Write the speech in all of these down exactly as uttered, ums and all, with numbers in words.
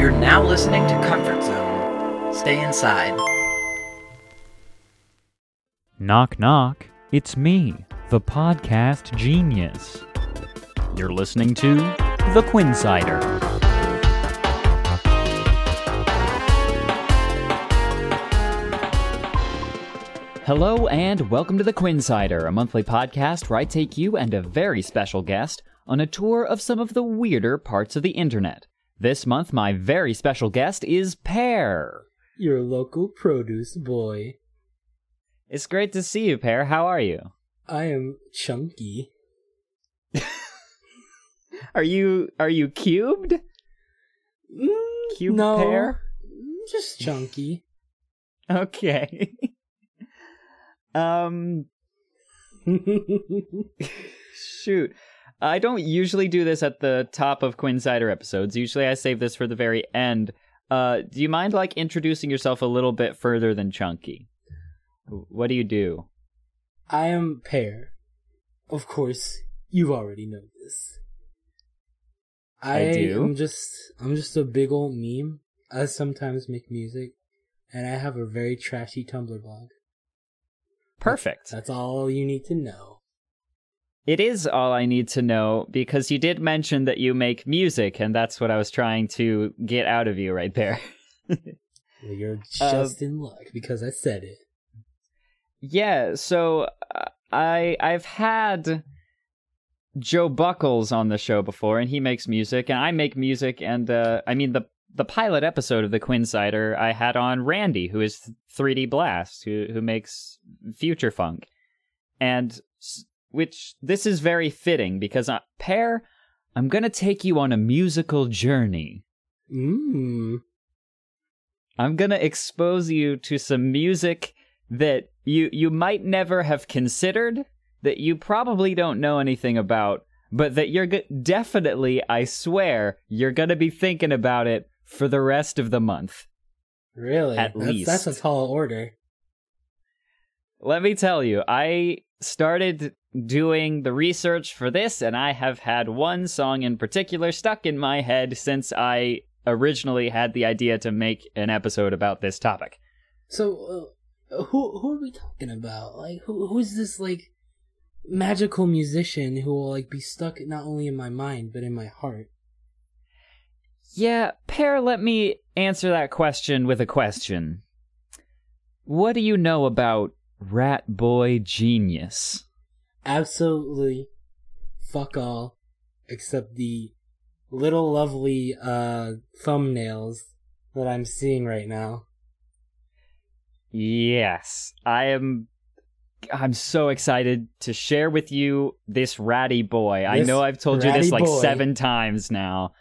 You're now listening to Comfort Zone. Stay inside. Knock, knock. It's me, the podcast genius. You're listening to The Quinnsider. Hello and welcome to The Quinnsider, a monthly podcast where I take you and a very special guest on a tour of some of the weirder parts of the internet. This month, my very special guest is Pear. Your local produce boy. It's great to see you, Pear. How are you? I am Chunky. Are you are you cubed? Mm, Cube no, Pear? Just Chunky. Okay. Um, shoot. I don't usually do this at the top of Quinnsider episodes. Usually I save this for the very end. Uh, do you mind, like, introducing yourself a little bit further than Chunky? What do you do? I am Pear. Of course, you already know this. I, I do? I'm just, I'm just a big old meme. I sometimes make music, and I have a very trashy Tumblr blog. Perfect. That's all you need to know. It is all I need to know, because you did mention that you make music, and that's what I was trying to get out of you right there. Well, you're just uh, in luck, because I said it. Yeah, so I, I've had Joe Buckles on the show before, and he makes music, and I make music, and uh, I mean, the the pilot episode of The Quinnsider, I had on Randy, who is three D Blast, who who makes Future Funk. And which, this is very fitting, because, I, Pear, I'm going to take you on a musical journey. Mm. I'm going to expose you to some music that you, you might never have considered, that you probably don't know anything about, but that you're go- definitely, I swear, you're going to be thinking about it for the rest of the month. Really? At that's, least. That's a tall order. Let me tell you, I started doing the research for this, and I have had one song in particular stuck in my head since I originally had the idea to make an episode about this topic. So, uh, who who are we talking about? Like, who who's this, like, magical musician who will, like, be stuck not only in my mind, but in my heart? Yeah, Pear, let me answer that question with a question. What do you know about Ratboy Genius? Absolutely fuck all, except the little lovely uh, thumbnails that I'm seeing right now. Yes, I am. I'm so excited to share with you this ratty boy. This I know I've told you this like boy. seven times now,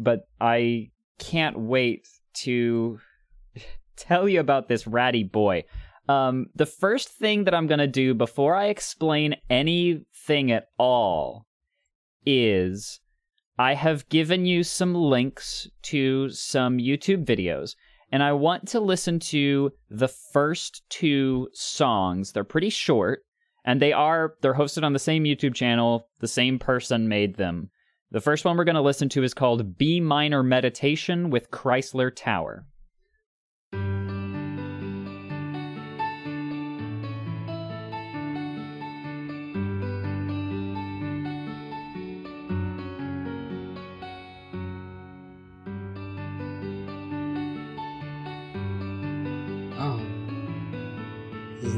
but I can't wait to tell you about this ratty boy. Um, the first thing that I'm going to do before I explain anything at all is I have given you some links to some YouTube videos, and I want to listen to the first two songs. They're pretty short, and they are, they're hosted on the same YouTube channel. The same person made them. The first one we're going to listen to is called B Minor Meditation with Chrysler Tower.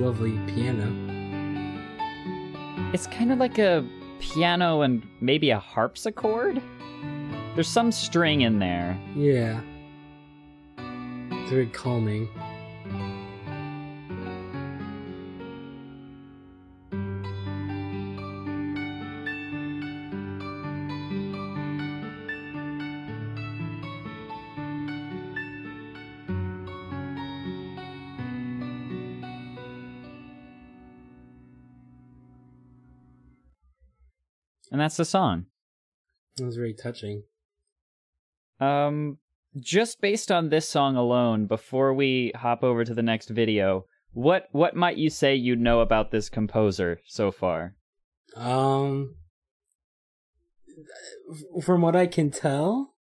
Lovely piano. It's kind of like a piano and maybe a harpsichord. There's some string in there. Yeah. It's very calming. And that's the song. That was very touching. Um, just based on this song alone, before we hop over to the next video, what what might you say you know about this composer so far? Um, from what I can tell,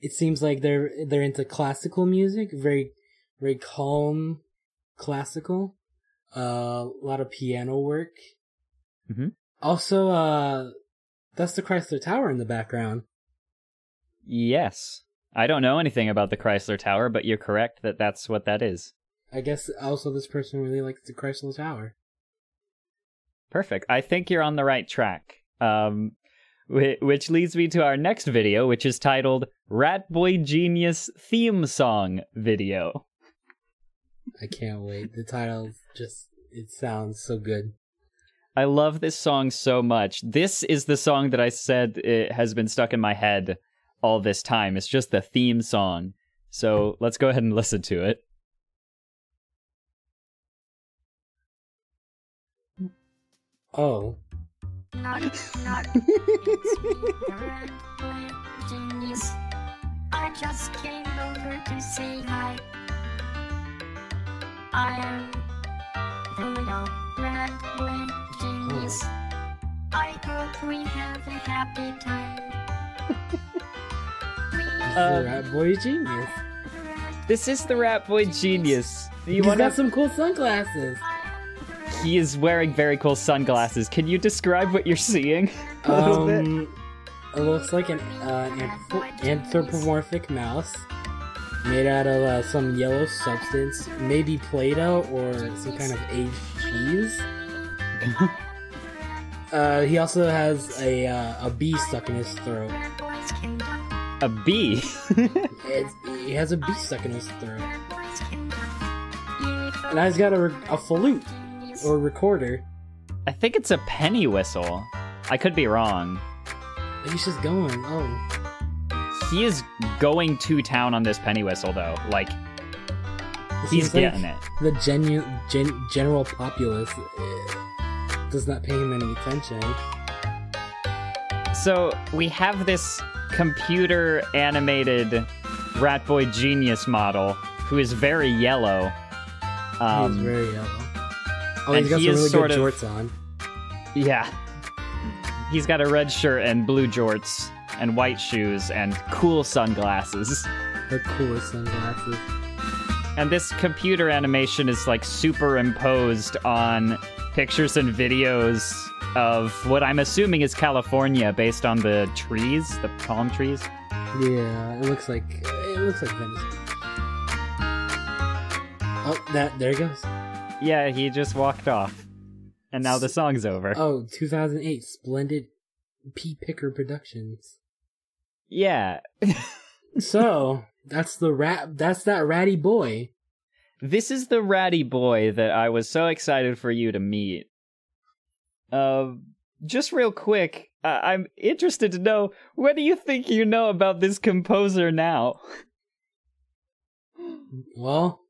it seems like they're they're into classical music, very very calm classical. Uh, a lot of piano work. Mm-hmm. Also, uh, that's the Chrysler Tower in the background. Yes. I don't know anything about the Chrysler Tower, but you're correct that that's what that is. I guess also this person really likes the Chrysler Tower. Perfect. I think you're on the right track. Um, which leads me to our next video, which is titled Ratboy Genius Theme Song Video. I can't wait. The title just, it sounds so good. I love this song so much. This is the song that I said it has been stuck in my head all this time. It's just the theme song. So let's go ahead and listen to it. Oh. Not, not. Genius. I just came over to say hi. I am the little Ratboy Genius. I hope we have a happy time. uh, Ratboy Genius. This is the Ratboy Genius. You He's wanna... got some cool sunglasses. He is wearing very cool sunglasses. Can you describe what you're seeing? a little um, bit? It looks like an uh, anthropo- anthropomorphic mouse. Made out of uh, some yellow substance, maybe Play-Doh or some kind of aged cheese. uh, he also has a uh, a bee stuck in his throat. A bee? it's, he has a bee stuck in his throat. And now he's got a, re- a flute or recorder. I think it's a penny whistle. I could be wrong. He's just going, oh... He is going to town on this penny whistle, though. Like, it he's like getting it. The genu- gen- general populace does not pay him any attention. So we have this computer-animated Ratboy Genius model who is very yellow. Um, he is very yellow. Oh, he's got he some really good of, jorts on. Yeah. He's got a red shirt and blue jorts. And white shoes and cool sunglasses. The coolest sunglasses. And this computer animation is like superimposed on pictures and videos of what I'm assuming is California based on the trees, the palm trees. Yeah, it looks like it looks like Venice. Oh, that there he goes. Yeah, he just walked off. And now the song's over. Oh, two thousand eight, Splendid Pea Picker Productions. Yeah. So that's the rat that's that ratty boy. This is the ratty boy that I was so excited for you to meet. Uh, just real quick, uh, I'm interested to know, what do you think you know about this composer now? Well,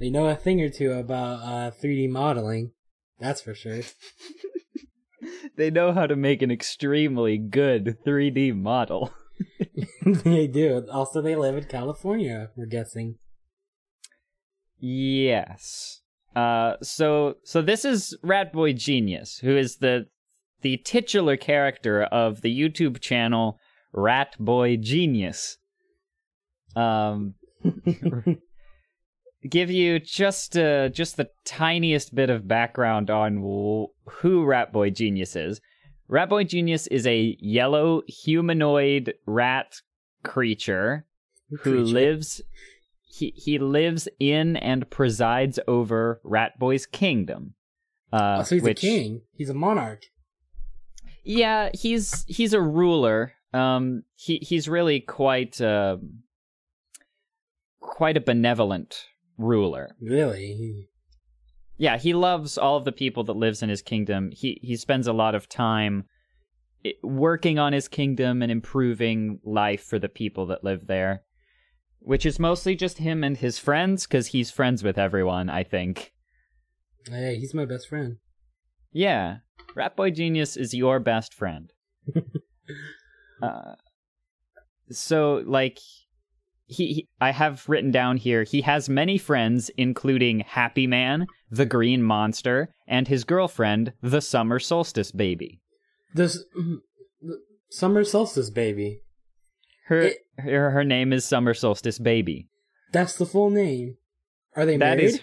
they know a thing or two about uh, three D modeling, that's for sure. They know how to make an extremely good three D model. They do. Also, they live in California, we're guessing. Yes. Uh, so so this is Ratboy Genius, who is the the titular character of the YouTube channel Ratboy Genius. Um, give you just uh, just the tiniest bit of background on w- who Ratboy Genius is. Ratboy Genius is a yellow humanoid rat creature, creature. who lives he he lives in and presides over Ratboy's Kingdom. Uh, oh, so he's which, a king. He's a monarch. Yeah, he's he's a ruler. Um, he he's really quite uh, quite a benevolent ruler. Really? Yeah, he loves all of the people that lives in his kingdom. He he spends a lot of time working on his kingdom and improving life for the people that live there, which is mostly just him and his friends, because he's friends with everyone, I think. Hey, he's my best friend. Yeah, Ratboy Genius is your best friend. uh, so, like... He, he, I have written down here, he has many friends, including Happy Man, the Green Monster, and his girlfriend, the Summer Solstice Baby. This, the Summer Solstice Baby. Her, it, her her name is Summer Solstice Baby. That's the full name. Are they that married? Is,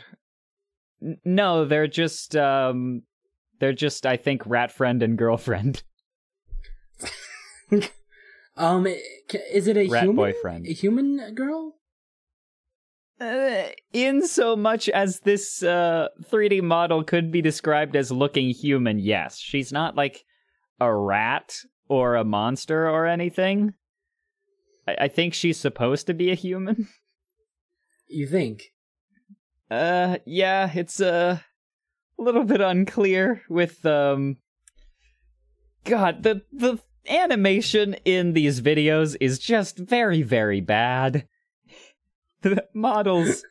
no, they're just um, they're just I think rat friend and girlfriend. um, is it a rat human boyfriend? A human girl? Uh, in so much as this uh, three D model could be described as looking human, yes. She's not like a rat or a monster or anything. I, I think she's supposed to be a human. You think? Uh, yeah, it's uh, a little bit unclear with, um... God, the the animation in these videos is just very, very bad. The models,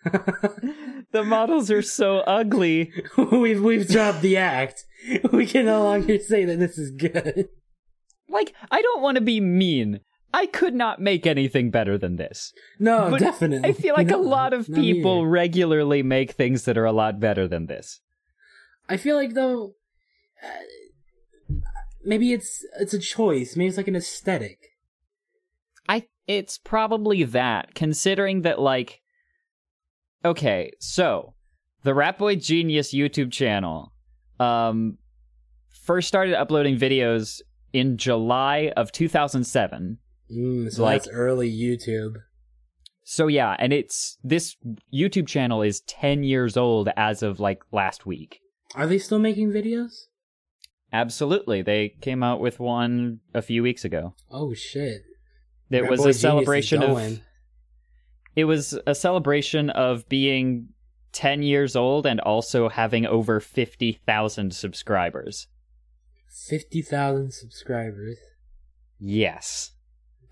the models are so ugly. We've we've dropped the act. We can no longer say that this is good. Like, I don't want to be mean. I could not make anything better than this. No, but definitely. I feel like no, a lot of people regularly make things that are a lot better than this. I feel like though, uh, maybe it's it's a choice. Maybe it's like an aesthetic. I. It's probably that, considering that, like, okay, so, the Ratboy Genius YouTube channel um, first started uploading videos in July of two thousand seven. Mm, so like, that's early YouTube. So, yeah, and it's, this YouTube channel is ten years old as of, like, last week. Are they still making videos? Absolutely. They came out with one a few weeks ago. Oh, shit. It was a celebration of it was a celebration of being ten years old and also having over fifty thousand subscribers. fifty thousand subscribers. Yes.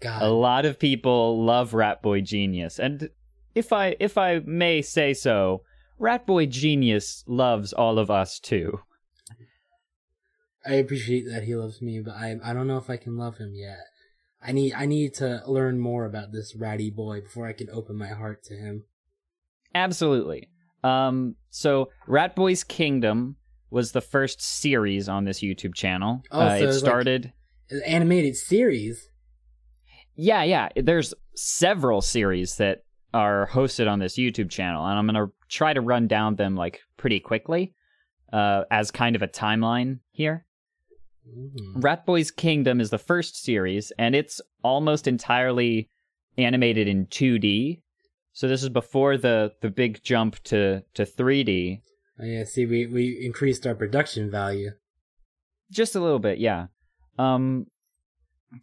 God. A lot of people love Ratboy Genius, and if I if I may say so, Ratboy Genius loves all of us too. I appreciate that he loves me, but I I don't know if I can love him yet. I need I need to learn more about this ratty boy before I can open my heart to him. Absolutely. Um, so Ratboy's Kingdom was the first series on this YouTube channel. Oh, uh, so it, it started like an animated series. Yeah, yeah. There's several series that are hosted on this YouTube channel, and I'm gonna try to run down them like pretty quickly, uh, as kind of a timeline here. Ratboy's Kingdom is the first series, and it's almost entirely animated in two D. So this is before the, the big jump to, to three D. Oh, yeah, see, we, we increased our production value. Just a little bit, yeah. Um,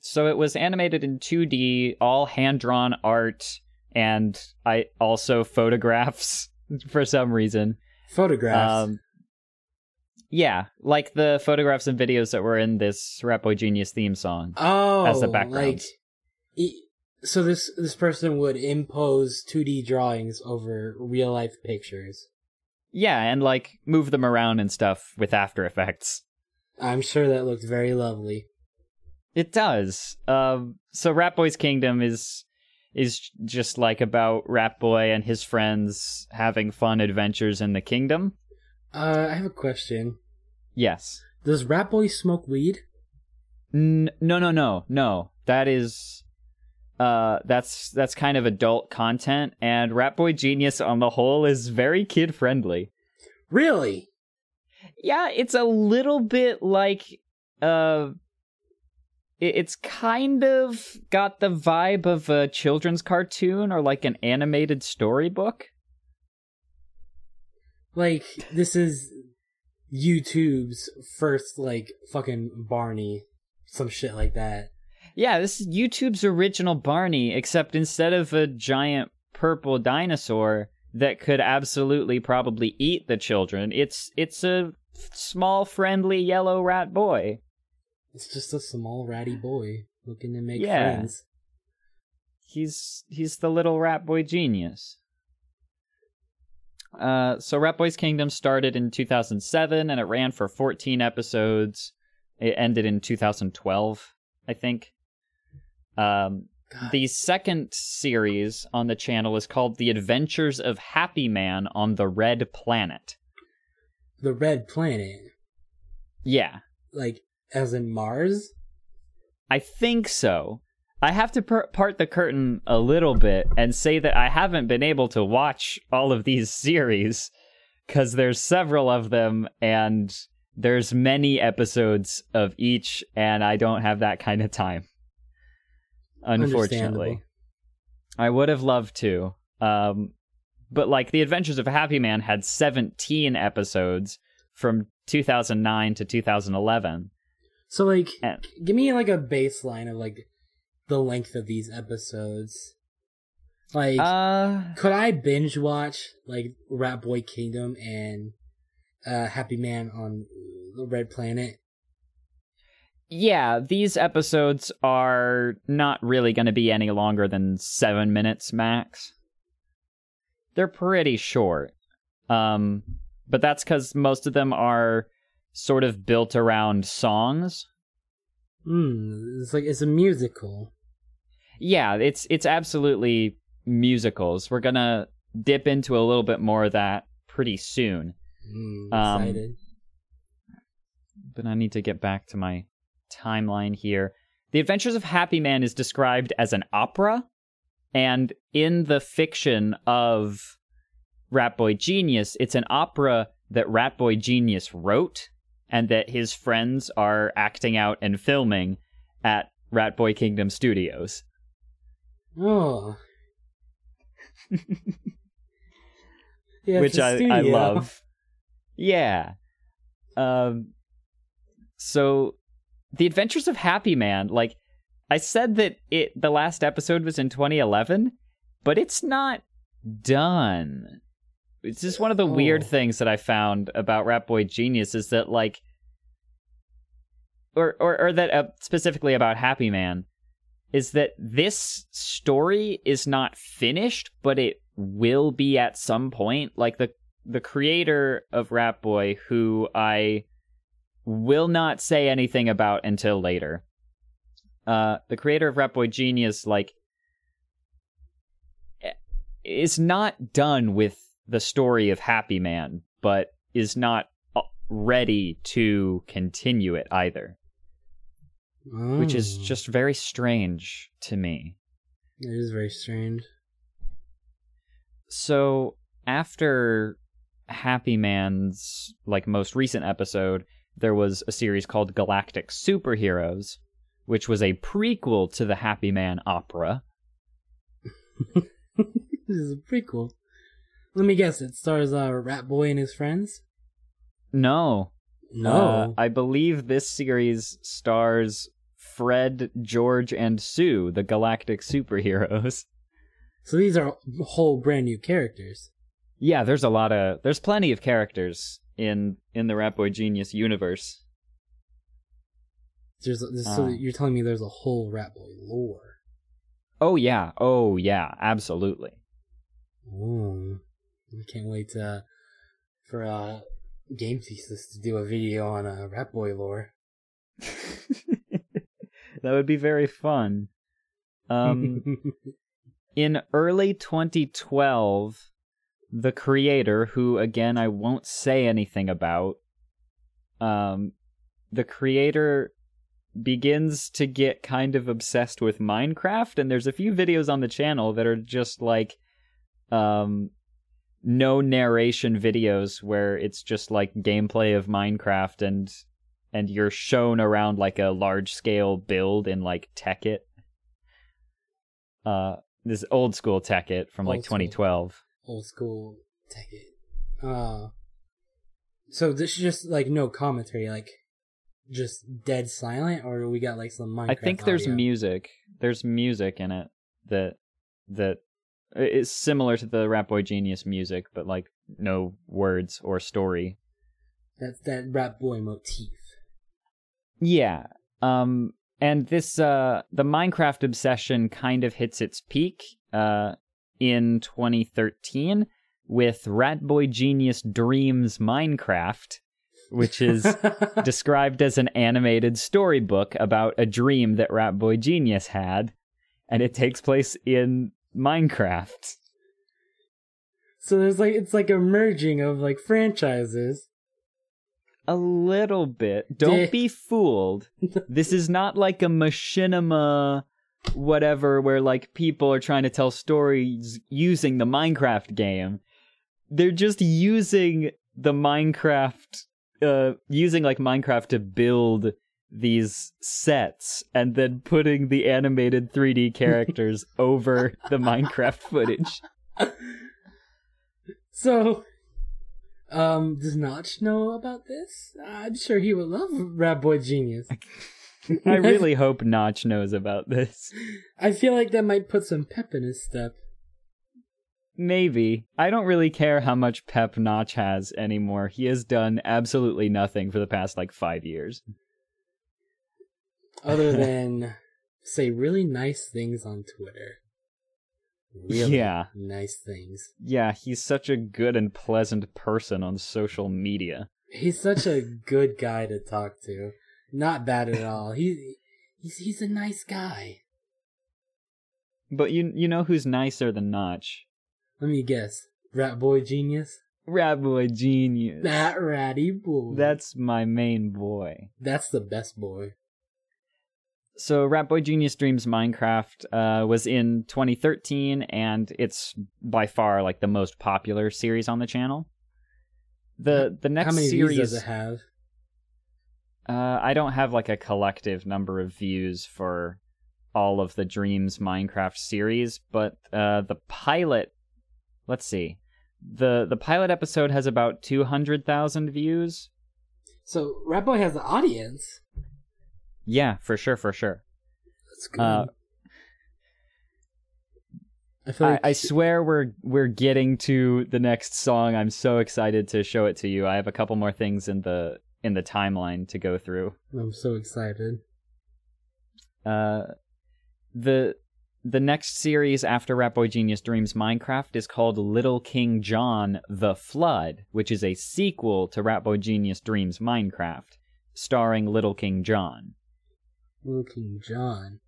so it was animated in two D, all hand-drawn art, and I also photographs for some reason. Photographs? Um, Yeah, like the photographs and videos that were in this Ratboy Genius theme song. Oh, as the background. Like, so this this person would impose two D drawings over real life pictures. Yeah, and like move them around and stuff with After Effects. I'm sure that looked very lovely. It does. Um, so Ratboy's Kingdom is is just like about Ratboy and his friends having fun adventures in the kingdom. Uh, I have a question. Yes. Does Ratboy smoke weed? N- no, no, no, no. That is, uh, that's that's kind of adult content, and Ratboy Genius on the whole is very kid friendly. Really? Yeah, it's a little bit like, uh, it, it's kind of got the vibe of a children's cartoon or like an animated storybook. Like, this is YouTube's first, like, fucking Barney. Some shit like that. Yeah, this is YouTube's original Barney, except instead of a giant purple dinosaur that could absolutely probably eat the children, it's it's a small, friendly, yellow rat boy. It's just a small, ratty boy looking to make yeah. friends. He's, he's the little Ratboy Genius. Uh, so Ratboy's Kingdom started in two thousand seven, and it ran for fourteen episodes. It ended in two thousand twelve, I think. Um, the second series on the channel is called The Adventures of Happy Man on the Red Planet. The Red Planet? Yeah. Like, as in Mars? I think so. I have to per- part the curtain a little bit and say that I haven't been able to watch all of these series because there's several of them and there's many episodes of each, and I don't have that kind of time, unfortunately. I would have loved to. Um, but like The Adventures of Happy Man had seventeen episodes from two thousand nine to two thousand eleven. So like, and- give me like a baseline of like the length of these episodes. Like, uh, could I binge watch like Ratboy Kingdom and uh, Happy Man on the Red Planet? Yeah, these episodes are not really going to be any longer than seven minutes max. They're pretty short. Um, but that's because most of them are sort of built around songs. Mm, it's like it's a musical. Yeah, it's it's absolutely musicals. We're gonna dip into a little bit more of that pretty soon. Mm, um, excited. But I need to get back to my timeline here. The Adventures of Happy Man is described as an opera, and in the fiction of Ratboy Genius, it's an opera that Ratboy Genius wrote and that his friends are acting out and filming at Ratboy Kingdom Studios. Oh. Yeah, which I, I love. Yeah. Um. So, The Adventures of Happy Man, like, I said that it the last episode was in twenty eleven, but it's not done. It's just one of the oh. weird things that I found about Ratboy Genius is that, like, or or, or that uh, specifically about Happy Man, is that this story is not finished, but it will be at some point. Like, the, the creator of Ratboy, who I will not say anything about until later, uh, the creator of Ratboy Genius, like, is not done with the story of Happy Man, but is not ready to continue it either. Oh. Which is just very strange to me. It is very strange. So, after Happy Man's, like, most recent episode, there was a series called Galactic Superheroes, which was a prequel to the Happy Man opera. This is a prequel. Let me guess, it stars uh, Ratboy and his friends? No. No. Uh, I believe this series stars Fred, George, and Sue, the Galactic Superheroes. So these are whole brand new characters. Yeah, there's a lot of... There's plenty of characters in, in the Ratboy Genius universe. There's, there's, uh, so you're telling me there's a whole Ratboy lore? Oh, yeah. Oh, yeah. Absolutely. Ooh. I can't wait to, for uh, Game Thesis to do a video on uh, Ratboy lore. That would be very fun. Um, in early twenty twelve, the creator, who again I won't say anything about, um, the creator begins to get kind of obsessed with Minecraft, and there's a few videos on the channel that are just like, um. no narration videos where it's just like gameplay of Minecraft, and and you're shown around like a large scale build in like Tekkit. Uh, this old school Tekkit from like old twenty twelve. School. Old school Tekkit. Uh, so this is just like no commentary, like just dead silent, or we got like some Minecraft. I think there's audio. music. There's music in it that that. It's similar to the Ratboy Genius music, but, like, no words or story. That's that Ratboy motif. Yeah. Um, and this, uh, the Minecraft obsession kind of hits its peak uh, in twenty thirteen with Ratboy Genius Dreams Minecraft, which is described as an animated storybook about a dream that Ratboy Genius had, and it takes place in Minecraft. So there's like it's like a merging of like franchises. A little bit. Don't be fooled. This is not like a machinima whatever, where like people are trying to tell stories using the Minecraft game. They're just using the Minecraft, uh, using like Minecraft to build these sets and then putting the animated three D characters over the Minecraft footage. So, um, does Notch know about this? I'm sure he would love Ratboy Genius. I really hope Notch knows about this. I feel like that might put some pep in his step. Maybe. I don't really care how much pep Notch has anymore. He has done absolutely nothing for the past, like, five years. Other than say really nice things on Twitter. Really yeah. nice things. Yeah, he's such a good and pleasant person on social media. He's such a good guy to talk to. Not bad at all. He, he's he's a nice guy. But you you know who's nicer than Notch? Let me guess. Ratboy Genius? Ratboy Genius. That ratty boy. That's my main boy. That's the best boy. So Ratboy Genius Dreams Minecraft uh, was in twenty thirteen, and it's by far like the most popular series on the channel. The the next How many series views does it have? Uh, I don't have like a collective number of views for all of the Dreams Minecraft series, but uh, the pilot, let's see, the the pilot episode has about two hundred thousand views. So Ratboy has an audience. Yeah, for sure, for sure. That's good. Uh, I, feel like I, I swear we're we're getting to the next song. I'm so excited to show it to you. I have a couple more things in the in the timeline to go through. I'm so excited. Uh, the the next series after Ratboy Genius Dreams Minecraft is called Little King John: The Flood, which is a sequel to Ratboy Genius Dreams Minecraft, starring Little King John. Little King John.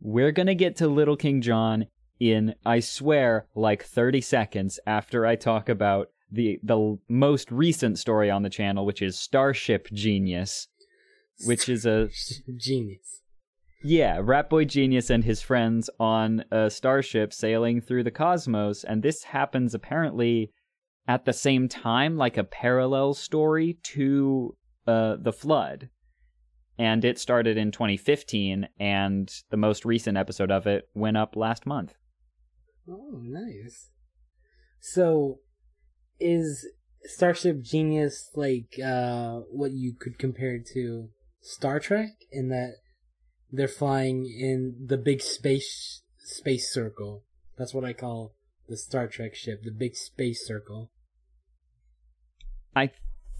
We're gonna get to Little King John in, I swear, like thirty seconds after I talk about the the most recent story on the channel, which is Starship Genius, which is a... Genius. Yeah, Ratboy Genius and his friends on a starship sailing through the cosmos, and this happens apparently at the same time, like a parallel story to uh, The Flood. And it started in twenty fifteen, and the most recent episode of it went up last month. Oh, nice. So, is Starship Genius, like, uh, what you could compare to Star Trek? In that they're flying in the big space space circle. That's what I call the Star Trek ship, the big space circle. I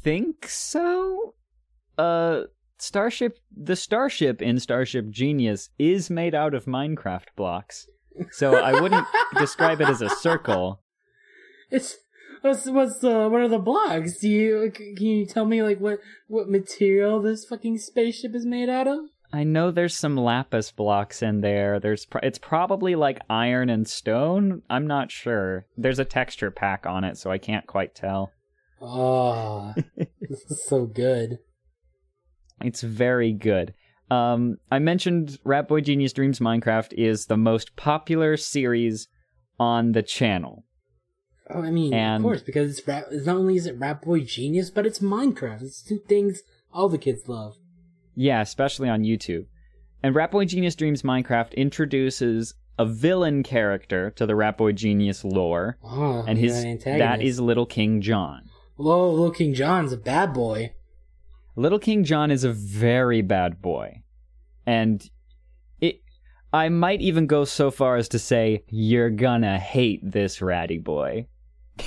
think so? Uh... Starship, the starship in Starship Genius is made out of Minecraft blocks, so I wouldn't describe it as a circle. It's what's what's uh, what are the blocks? Do you can you tell me like what what material this fucking spaceship is made out of? I know there's some lapis blocks in there. There's pro- it's probably like iron and stone. I'm not sure. There's a texture pack on it, so I can't quite tell. Oh, this is so good. It's very good. Um, I mentioned Ratboy Genius Dreams Minecraft is the most popular series on the channel. Oh, I mean, and of course, because it's, rap- it's not only is it Ratboy Genius, but it's Minecraft. It's two things all the kids love. Yeah, especially on YouTube. And Ratboy Genius Dreams Minecraft introduces a villain character to the Ratboy Genius lore, oh, and his an that is Little King John. Well, Little King John's a bad boy. Little King John is a very bad boy, and it I might even go so far as to say you're gonna hate this ratty boy. You're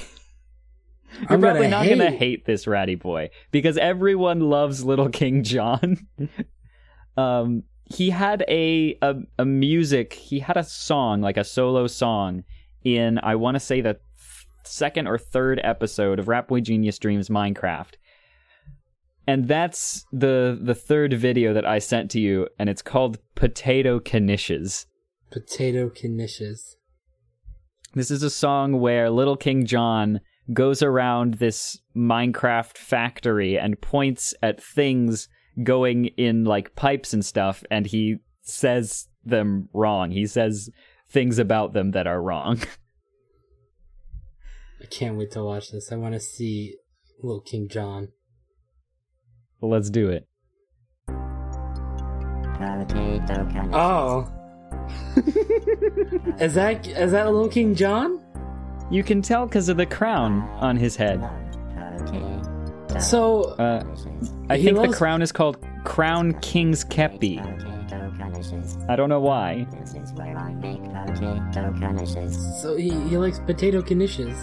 I'm probably gonna not hate. gonna hate this ratty boy, because everyone loves Little King John. um, he had a, a a music, he had a song, like a solo song, in I want to say the f- second or third episode of Ratboy Genius Dreams Minecraft. And that's the the third video that I sent to you, and it's called Potato Knishes. Potato Knishes. This is a song where Little King John goes around this Minecraft factory and points at things going in like pipes and stuff, and he says them wrong. He says things about them that are wrong. I can't wait to watch this. I want to see Little King John. Well, let's do it. Potato Knishes. Oh. is that is that Little King John? You can tell because of the crown on his head. So uh, I think loves... the crown is called Crown King's Kepi. I don't know why. This is where I make potato knishes. So he, he likes potato knishes.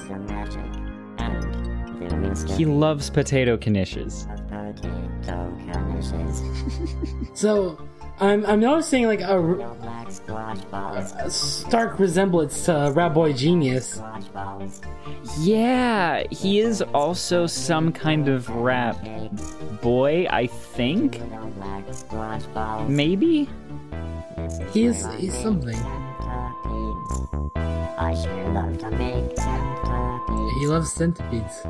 He loves potato knishes. So I'm I'm noticing like a, a stark resemblance to Ratboy Genius. Yeah, he is also some kind of rap boy, I think. Maybe? He is he's something. He loves centipedes.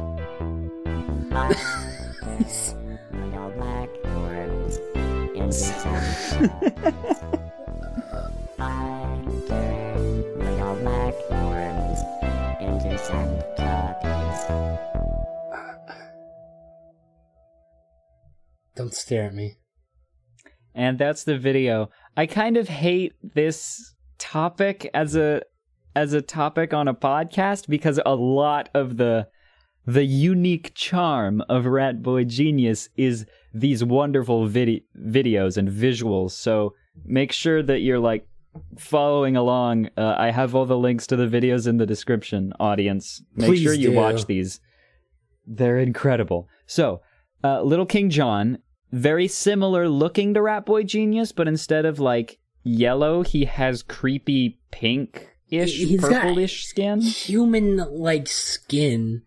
Don't stare at me. And that's the video. I kind of hate this topic as a as a topic on a podcast because a lot of the the unique charm of Ratboy Genius is these wonderful vid- videos and visuals. So make sure that you're like following along. Uh, I have all the links to the videos in the description, audience. Make Please sure you do. watch these. They're incredible. So uh, Little King John, very similar looking to Ratboy Genius, but instead of like yellow, he has creepy pink-ish, He's purplish skin. Human-like skin,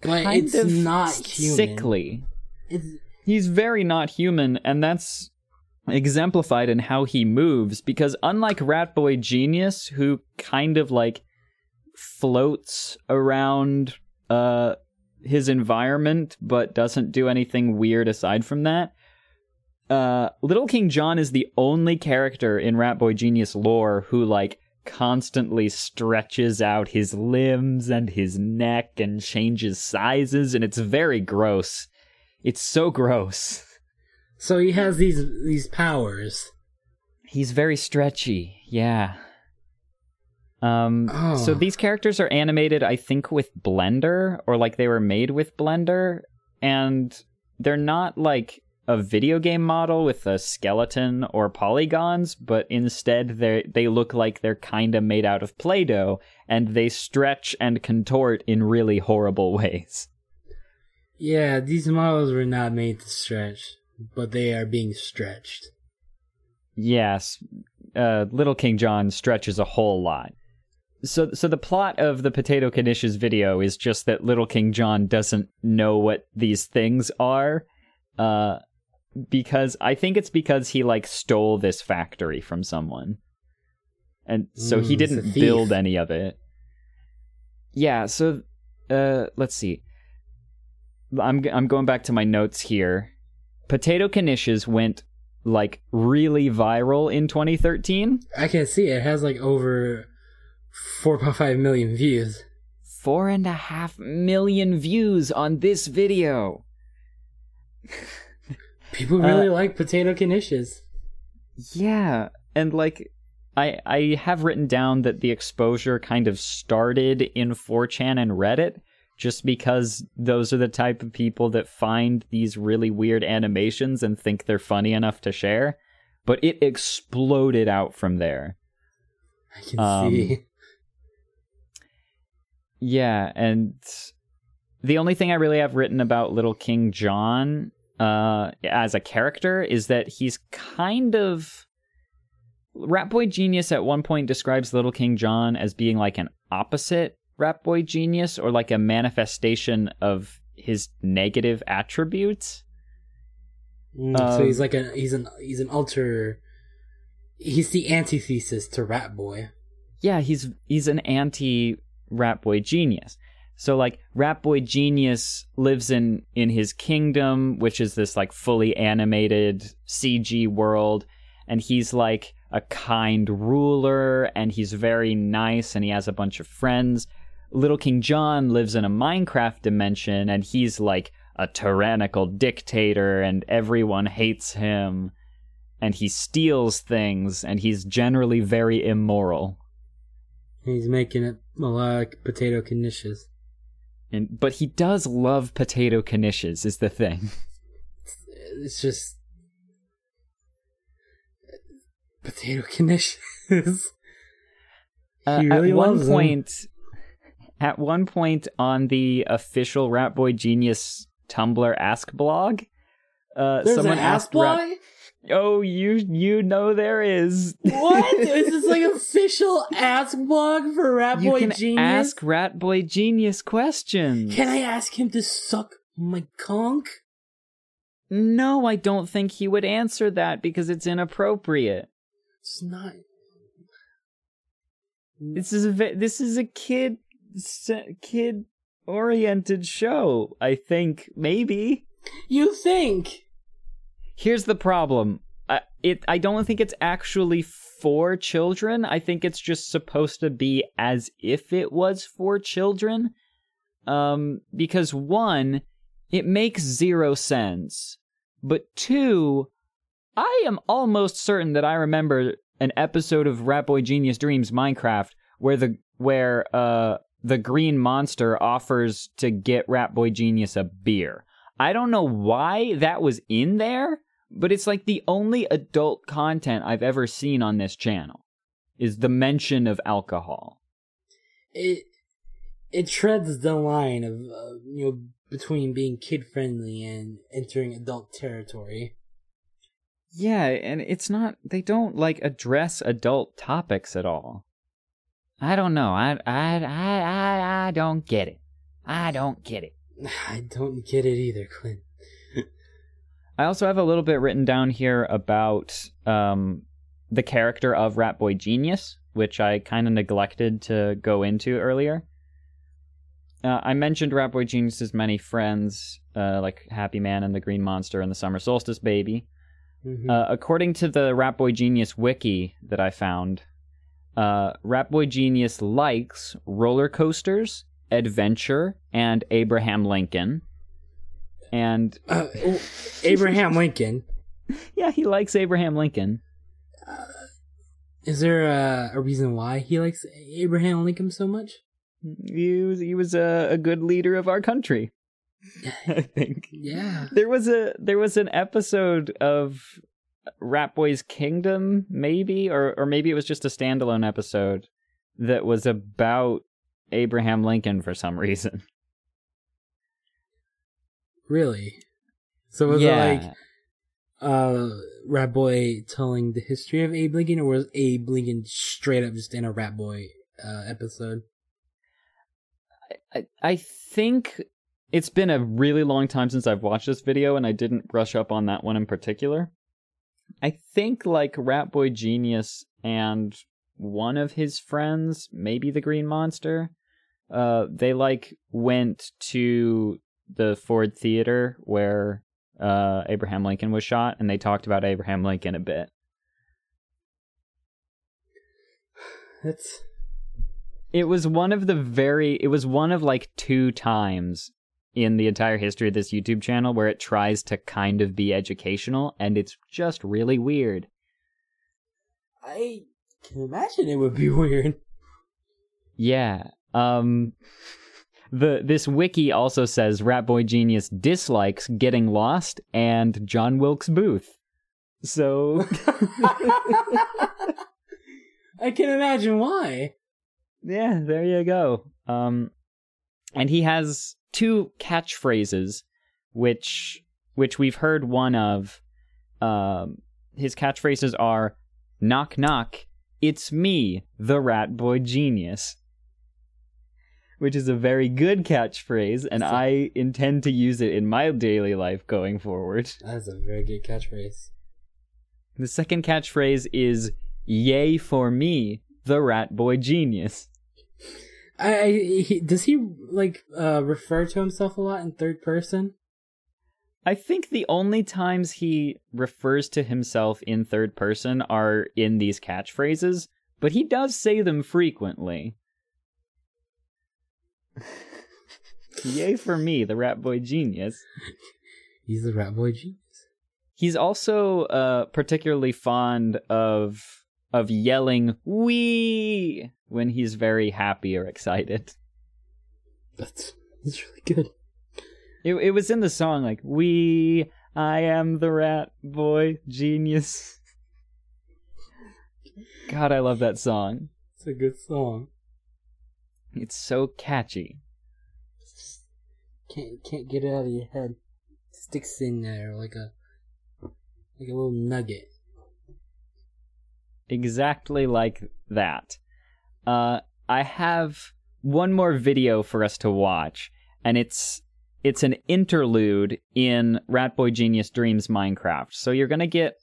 but kind it's of not human. Sickly. It's... He's very not human, and that's exemplified in how he moves, because unlike Ratboy Genius, who kind of, like, floats around uh, his environment, but doesn't do anything weird aside from that, uh, Little King John is the only character in Ratboy Genius lore who, like, constantly stretches out his limbs and his neck and changes sizes, and it's very gross. It's so gross. So he has these these powers. He's very stretchy, yeah. Um, oh. So these characters are animated, I think, with Blender, or like they were made with Blender, and they're not like a video game model with a skeleton or polygons, but instead they they look like they're kind of made out of Play-Doh, and they stretch and contort in really horrible ways. Yeah, these models were not made to stretch, but they are being stretched. Yes, uh, Little King John stretches a whole lot. So so the plot of the Potato Knishes video is just that Little King John doesn't know what these things are, uh, because I think it's because he, like, stole this factory from someone. And so mm, he didn't build any of it. Yeah, so, uh, let's see. I'm I'm going back to my notes here. Potato Knishes went like really viral in twenty thirteen. I can see it. It has like over four point five million views. Four and a half million views on this video. People really uh, like Potato Knishes. Yeah, and like I I have written down that the exposure kind of started in four chan and Reddit, just because those are the type of people that find these really weird animations and think they're funny enough to share. But it exploded out from there. I can um, see. Yeah, and the only thing I really have written about Little King John uh, as a character is that he's kind of... Ratboy Genius at one point describes Little King John as being like an opposite Ratboy Genius, or like a manifestation of his negative attributes. Mm, um, so he's like a he's an he's an alter. He's the antithesis to Ratboy. Yeah, he's he's an anti Ratboy Genius. So like Ratboy Genius lives in in his kingdom, which is this like fully animated C G world, and he's like a kind ruler, and he's very nice, and he has a bunch of friends. Little King John lives in a Minecraft dimension, and he's like a tyrannical dictator, and everyone hates him, and he steals things, and he's generally very immoral. He's making it a lot like Potato Knishes. And but he does love Potato Knishes, is the thing. It's just... Potato Knishes. uh, really at one point, them. At one point on the official Ratboy Genius Tumblr Ask blog, uh, There's someone an asked Ask blog? Rat- Oh, you you know there is. What? Is this like official ask blog for Ratboy Genius? You can ask Ratboy Genius questions. Can I ask him to suck my conch? No, I don't think he would answer that because it's inappropriate. It's not. This is a this is a kid kid oriented show. I think maybe. You think? Here's the problem. I, it, I don't think it's actually for children. I think it's just supposed to be as if it was for children. Um, because one, it makes zero sense. But two, I am almost certain that I remember an episode of Ratboy Genius Dreams Minecraft where the where uh the Green Monster offers to get Ratboy Genius a beer. I don't know why that was in there. But it's like the only adult content I've ever seen on this channel is the mention of alcohol. It it treads the line of uh, you know between being kid friendly and entering adult territory. Yeah, and it's not they don't like address adult topics at all. I don't know. I I I I, I don't get it. I don't get it. I don't get it either, Clint. I also have a little bit written down here about um, the character of Ratboy Genius, which I kind of neglected to go into earlier. Uh, I mentioned Ratboy Genius's many friends, uh, like Happy Man and the Green Monster and the Summer Solstice Baby. Mm-hmm. Uh, according to the Ratboy Genius wiki that I found, uh, Ratboy Genius likes roller coasters, adventure, and Abraham Lincoln. And uh, Abraham Lincoln. Yeah, he likes Abraham Lincoln. Uh, is there a, a reason why he likes Abraham Lincoln so much? He was he was a, a good leader of our country. I think. Yeah. There was a there was an episode of Ratboy's Kingdom, maybe, or or maybe it was just a standalone episode that was about Abraham Lincoln for some reason. Really? So was yeah. it like uh, Ratboy telling the history of Abe Lincoln, or was Abe Lincoln straight up just in a Ratboy uh, episode? I, I think it's been a really long time since I've watched this video, and I didn't brush up on that one in particular. I think like Ratboy Genius and one of his friends, maybe the Green Monster, uh, they like went to the Ford Theater where uh, Abraham Lincoln was shot, and they talked about Abraham Lincoln a bit. That's. It was one of the very. It was one of like two times in the entire history of this YouTube channel where it tries to kind of be educational, and it's just really weird. I can imagine it would be weird. Yeah. Um. The this wiki also says Ratboy Genius dislikes getting lost and John Wilkes Booth. So I can imagine why. Yeah, there you go. Um, and he has two catchphrases, which which we've heard one of. Um, his catchphrases are "Knock knock, it's me, the Ratboy Genius," which is a very good catchphrase, and that's I a... intend to use it in my daily life going forward. That's a very good catchphrase. The second catchphrase is, "Yay for me, the Ratboy Genius." I, I he, Does he, like, uh, refer to himself a lot in third person? I think the only times he refers to himself in third person are in these catchphrases, but he does say them frequently. Yay for me, the Ratboy Genius. He's the Ratboy Genius. He's also uh, particularly fond of of yelling "wee" when he's very happy or excited. That's that's really good. It it was in the song, like, "Wee, I am the Ratboy Genius." God, I love that song. It's a good song. It's so catchy. Can't can't get it out of your head. Sticks in there like a like a little nugget. Exactly like that. Uh, I have one more video for us to watch, and it's it's an interlude in Ratboy Genius Dreams Minecraft. So you're gonna get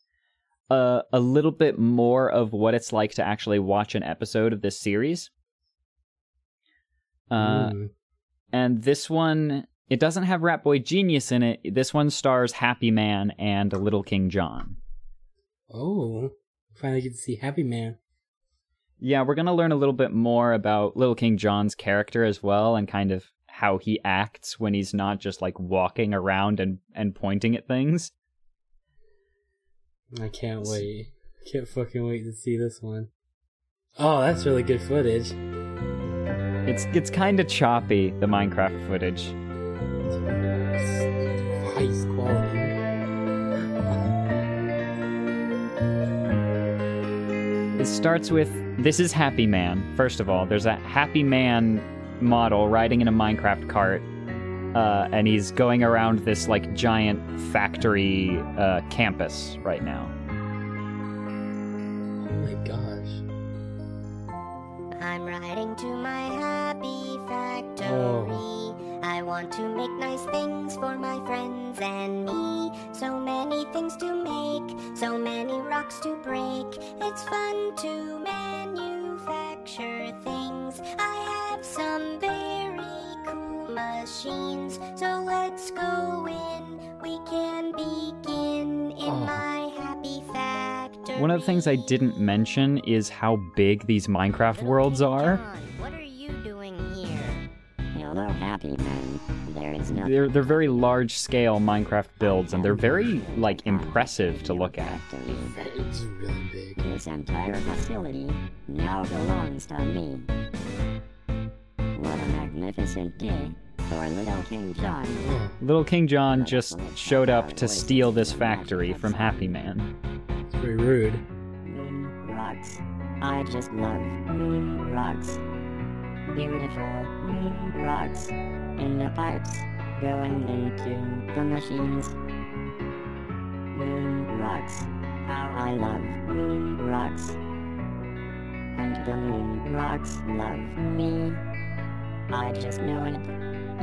a a little bit more of what it's like to actually watch an episode of this series. Uh, mm. And this one, it doesn't have Ratboy Genius in it. This one stars Happy Man and Little King John. Oh, finally get to see Happy Man. Yeah, we're going to learn a little bit more about Little King John's character as well, and kind of how he acts when he's not just, like, walking around and, and pointing at things. I can't wait. Can't fucking wait to see this one. Oh, that's really good footage. It's it's kind of choppy, the Minecraft footage. Nice quality. It starts with, this is Happy Man. First of all, there's a Happy Man model riding in a Minecraft cart, uh, and he's going around this like giant factory uh, campus right now. Oh my gosh! I'm riding to my happy factory. Oh. I want to make nice things for my friends and me. So many things to make, so many rocks to break. It's fun to manufacture things. I have some very cool machines. So let's go in, we can begin in oh. my happy factory. One of the things I didn't mention is how big these Minecraft worlds are. John, what are you doing here? Hello, Happy Man. They're they're very large scale Minecraft builds, and they're very like impressive to look at. It's really big. This entire facility now belongs to me. What a magnificent day for Little King John. Little King John just showed up to steal this factory from Happy Man. It's very rude. Moon rocks. I just love moon rocks. Beautiful moon rocks. In the pipes, going into the machines. Moon rocks, how I love moon rocks. And the moon rocks love me. I just know it,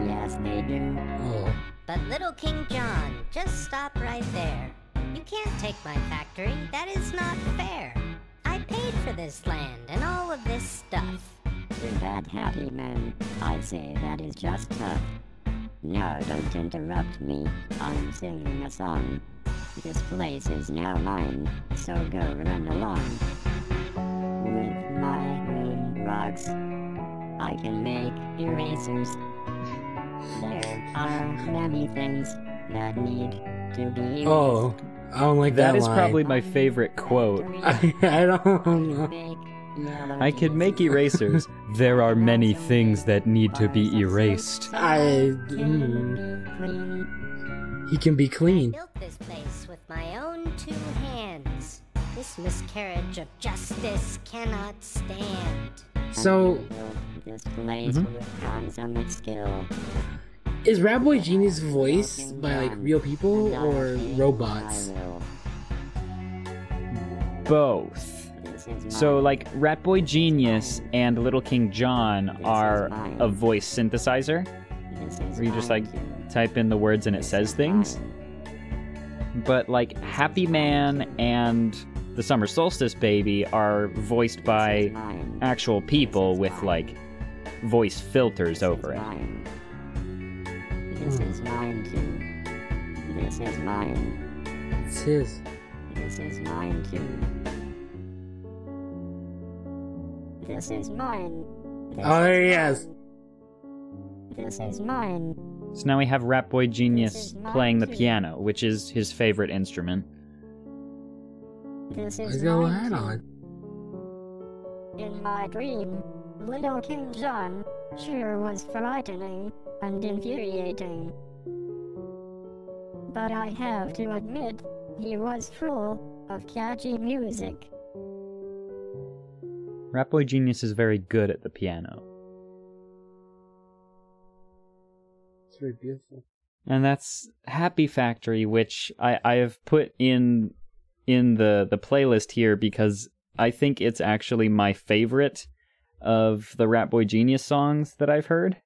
yes they do. Oh. But Little King John, just stop right there. You can't take my factory, that is not fair. I paid for this land and all of this stuff. Too bad, Happy Man. I say that is just tough. No, don't interrupt me. I'm singing a song. This place is now mine, so go run along. With my moon rocks, I can make erasers. There are many things that need to be erased. Oh, I don't like that, that is line. Probably my favorite quote. I, I don't know. I can make erasers. There are many things that need to be erased. I, mm. He can be clean. I built this place with my own two hands. This miscarriage of justice cannot stand. So, mm-hmm. Is Ratboy Genius voiced by like real people or robots? Both. So, like, Ratboy Genius and Little King John are a voice synthesizer, where you just, like, type in the words and it says things. But, like, Happy Man and the Summer Solstice Baby are voiced by actual people with, like, voice filters over it. This is mine, too. This is mine. It's his. This is mine too. This is mine. This oh is yes. Mine. This is mine. So now we have Ratboy Genius playing too. the piano, which is his favorite instrument. This is mine on. In my dream, Little King John sure was frightening and infuriating. But I have to admit, he was full of catchy music. Ratboy Genius is very good at the piano. It's very beautiful. And that's Happy Factory, which I, I have put in in the, the playlist here because I think it's actually my favorite of the Ratboy Genius songs that I've heard.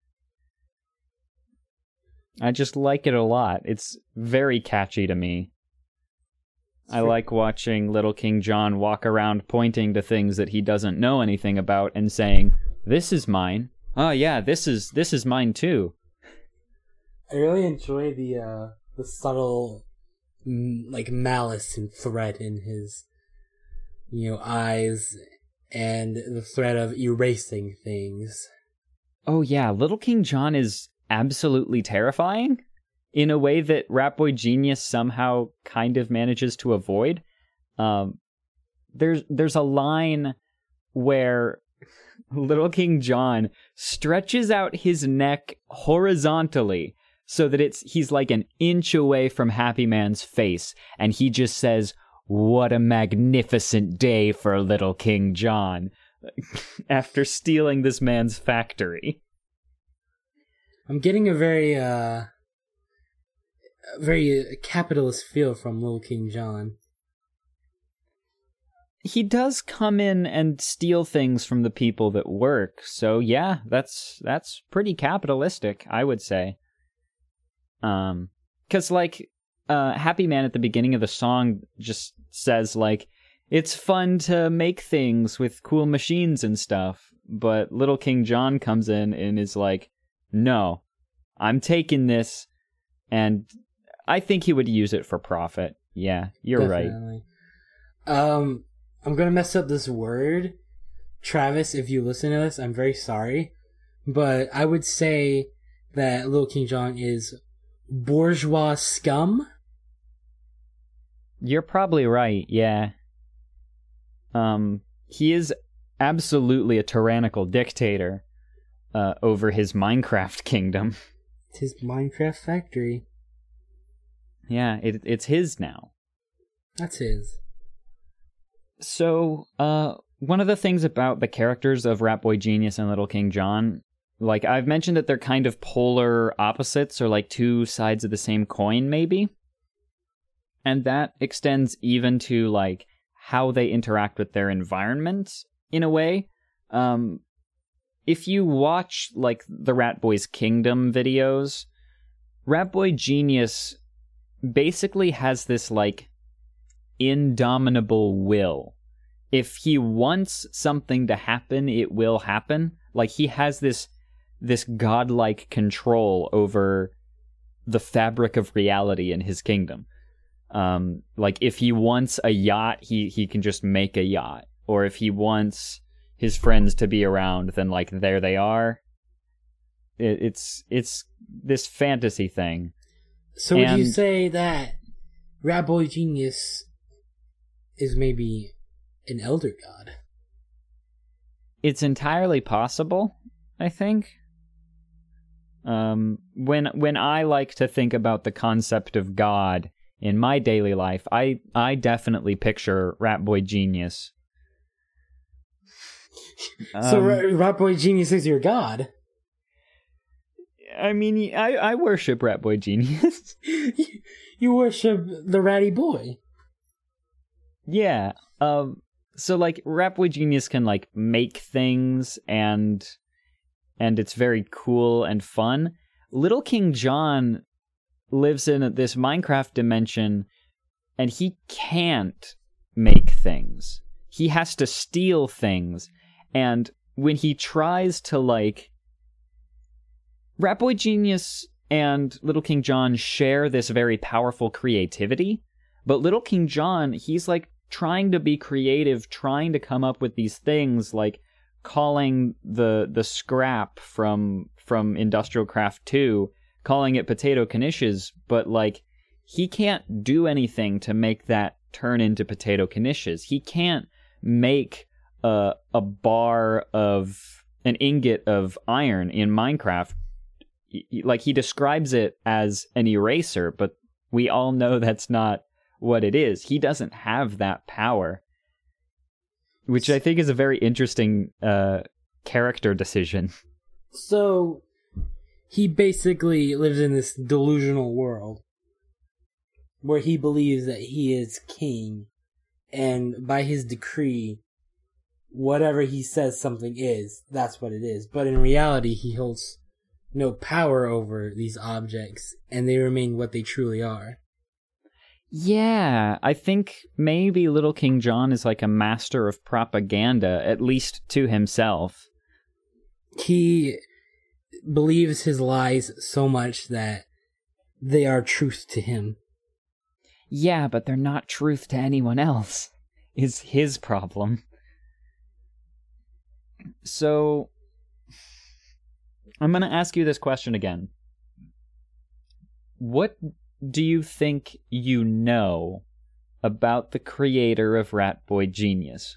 I just like it a lot. It's very catchy to me. I like watching Little King John walk around pointing to things that he doesn't know anything about and saying, "This is mine. Oh yeah, this is this is mine too." I really enjoy the uh, the subtle like malice and threat in his you know eyes and the threat of erasing things. Oh yeah, Little King John is absolutely terrifying in a way that Ratboy Genius somehow kind of manages to avoid. Um, there's there's a line where Little King John stretches out his neck horizontally so that it's he's like an inch away from Happy Man's face, and he just says, "What a magnificent day for Little King John," after stealing this man's factory. I'm getting a very, uh, very capitalist feel from Little King John. He does come in and steal things from the people that work, so yeah, that's that's pretty capitalistic, I would say. Um, 'cause like, uh, Happy Man at the beginning of the song just says like, "It's fun to make things with cool machines and stuff," but Little King John comes in and is like, "No, I'm taking this," and I think he would use it for profit. Yeah, you're Definitely. right. Um, I'm going to mess up this word. Travis, if you listen to this, I'm very sorry. But I would say that Little King John is bourgeois scum. You're probably right, yeah. Um, he is absolutely a tyrannical dictator. Uh, over his Minecraft kingdom. It's his Minecraft factory. Yeah, it, it's his now. That's his. So, uh, one of the things about the characters of Ratboy Genius and Little King John, like, I've mentioned that they're kind of polar opposites, or like two sides of the same coin, maybe. And that extends even to, like, how they interact with their environment, in a way. Um... If you watch, like, the Ratboy's Kingdom videos, Ratboy Genius basically has this, like, indomitable will. If he wants something to happen, it will happen. Like, he has this this godlike control over the fabric of reality in his kingdom. Um, like, if he wants a yacht, he, he can just make a yacht. Or if he wants his friends to be around, then, like, there they are. It, it's it's this fantasy thing. So and would you say that Ratboy Genius is maybe an elder god? It's entirely possible, I think. Um, when when I like to think about the concept of God in my daily life, I, I definitely picture Ratboy Genius. So um, Ratboy Genius is your god? I mean, I, I worship Ratboy Genius. you, you worship the ratty boy. Yeah. Um. So, like, Ratboy Genius can, like, make things, and and it's very cool and fun. Little King John lives in this Minecraft dimension, and he can't make things. He has to steal things. And when he tries to, like, Ratboy Genius and Little King John share this very powerful creativity. But Little King John, he's like trying to be creative, trying to come up with these things, like calling the the scrap from from Industrial Craft two, calling it Potato Knishes, but like he can't do anything to make that turn into Potato Knishes. He can't make a a bar of an ingot of iron in Minecraft. Like, he describes it as an eraser, but we all know that's not what it is. He doesn't have that power, which I think is a very interesting uh, character decision. So he basically lives in this delusional world where he believes that he is king, and by his decree, whatever he says something is, that's what it is. But in reality, he holds no power over these objects, and they remain what they truly are. Yeah, I think maybe Little King John is like a master of propaganda, at least to himself. He believes his lies so much that they are truth to him. Yeah, but they're not truth to anyone else, is his problem. So, I'm going to ask you this question again. What do you think you know about the creator of Ratboy Genius?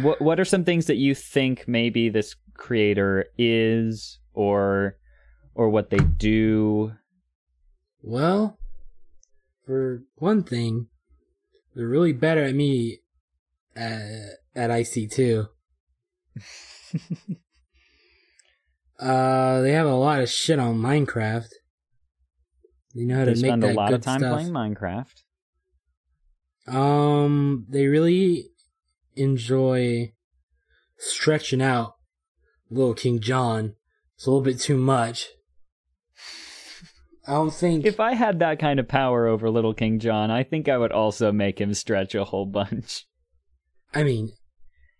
What What are some things that you think maybe this creator is, or or what they do? Well, for one thing, they're really better at me at, at I C two. Uh, they have a lot of shit on Minecraft. They know how to make that good stuff. They spend a lot of time playing Minecraft. Um, they really enjoy stretching out Little King John. It's a little bit too much. I don't think... If I had that kind of power over Little King John, I think I would also make him stretch a whole bunch. I mean...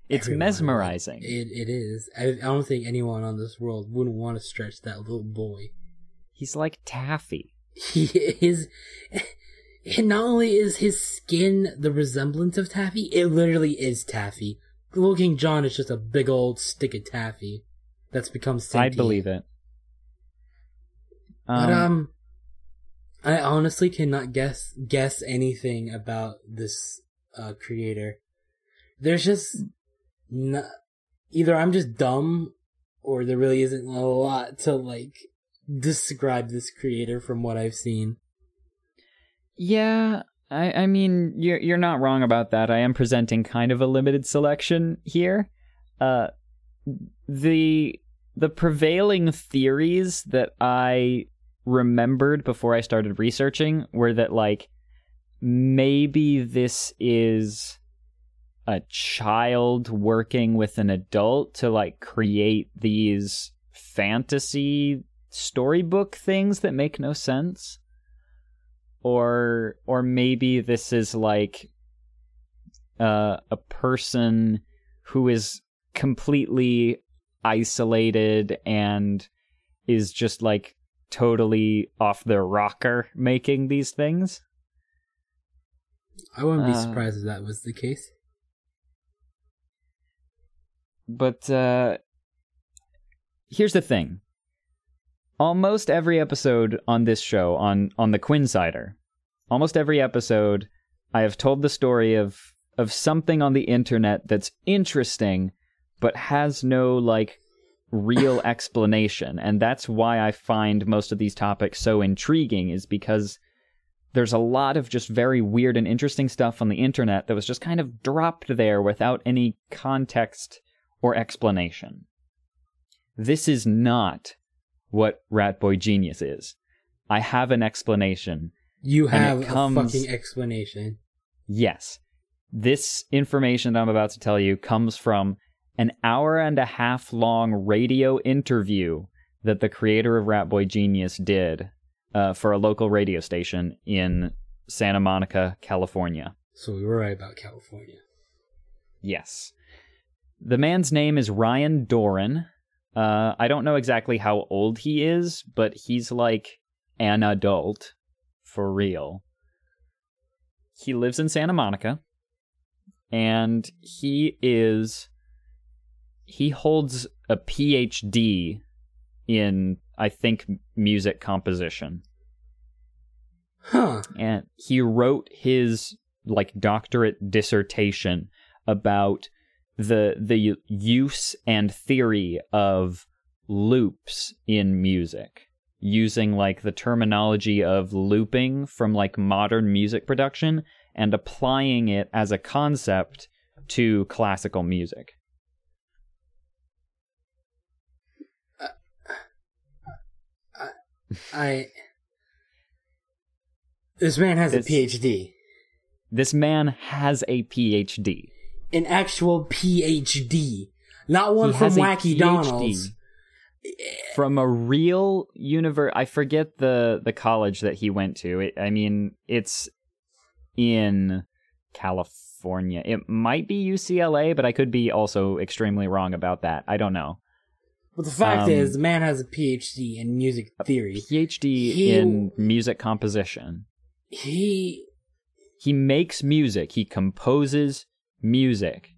It's everyone. Mesmerizing. It, it is. I, I don't think anyone on this world wouldn't want to stretch that little boy. He's like taffy. He is. And not only is his skin the resemblance of taffy, it literally is taffy. Little King John is just a big old stick of taffy that's become sentient. I believe it. Um, but um, I honestly cannot guess guess anything about this uh, creator. There's just. No, either I'm just dumb, or there really isn't a lot to, like, describe this creator from what I've seen. Yeah, I, I mean, you're, you're not wrong about that. I am presenting kind of a limited selection here. Uh, the the prevailing theories that I remembered before I started researching were that, like, maybe this is... a child working with an adult to, like, create these fantasy storybook things that make no sense. Or or maybe this is, like, uh, a person who is completely isolated and is just, like, totally off their rocker making these things. I wouldn't be uh, surprised if that was the case. But uh, here's the thing. Almost every episode on this show, on, on The Quinnsider, almost every episode, I have told the story of, of something on the internet that's interesting, but has no, like, real explanation. And that's why I find most of these topics so intriguing, is because there's a lot of just very weird and interesting stuff on the internet that was just kind of dropped there without any context or explanation. This is not what Ratboy Genius is. I have an explanation. You have comes... a fucking explanation. Yes. This information that I'm about to tell you comes from an hour and a half long radio interview that the creator of Ratboy Genius did uh, for a local radio station in Santa Monica, California. So we were right about California. Yes. The man's name is Ryan Dorin. Uh, I don't know exactly how old he is, but he's like an adult for real. He lives in Santa Monica, and he is, he holds a P H D in, I think, music composition. Huh. And he wrote his like doctorate dissertation about the the use and theory of loops in music, using like the terminology of looping from like modern music production and applying it as a concept to classical music. Uh, I, I this man has this, a PhD. This man has a PhD. An actual PhD, not one he from Wacky Donald's. From a real universe. I forget the, the college that he went to. It, I mean, it's in California. It might be U C L A, but I could be also extremely wrong about that. I don't know. But the fact um, is, the man has a PhD in music theory. PhD he, in music composition. He he makes music. He composes music.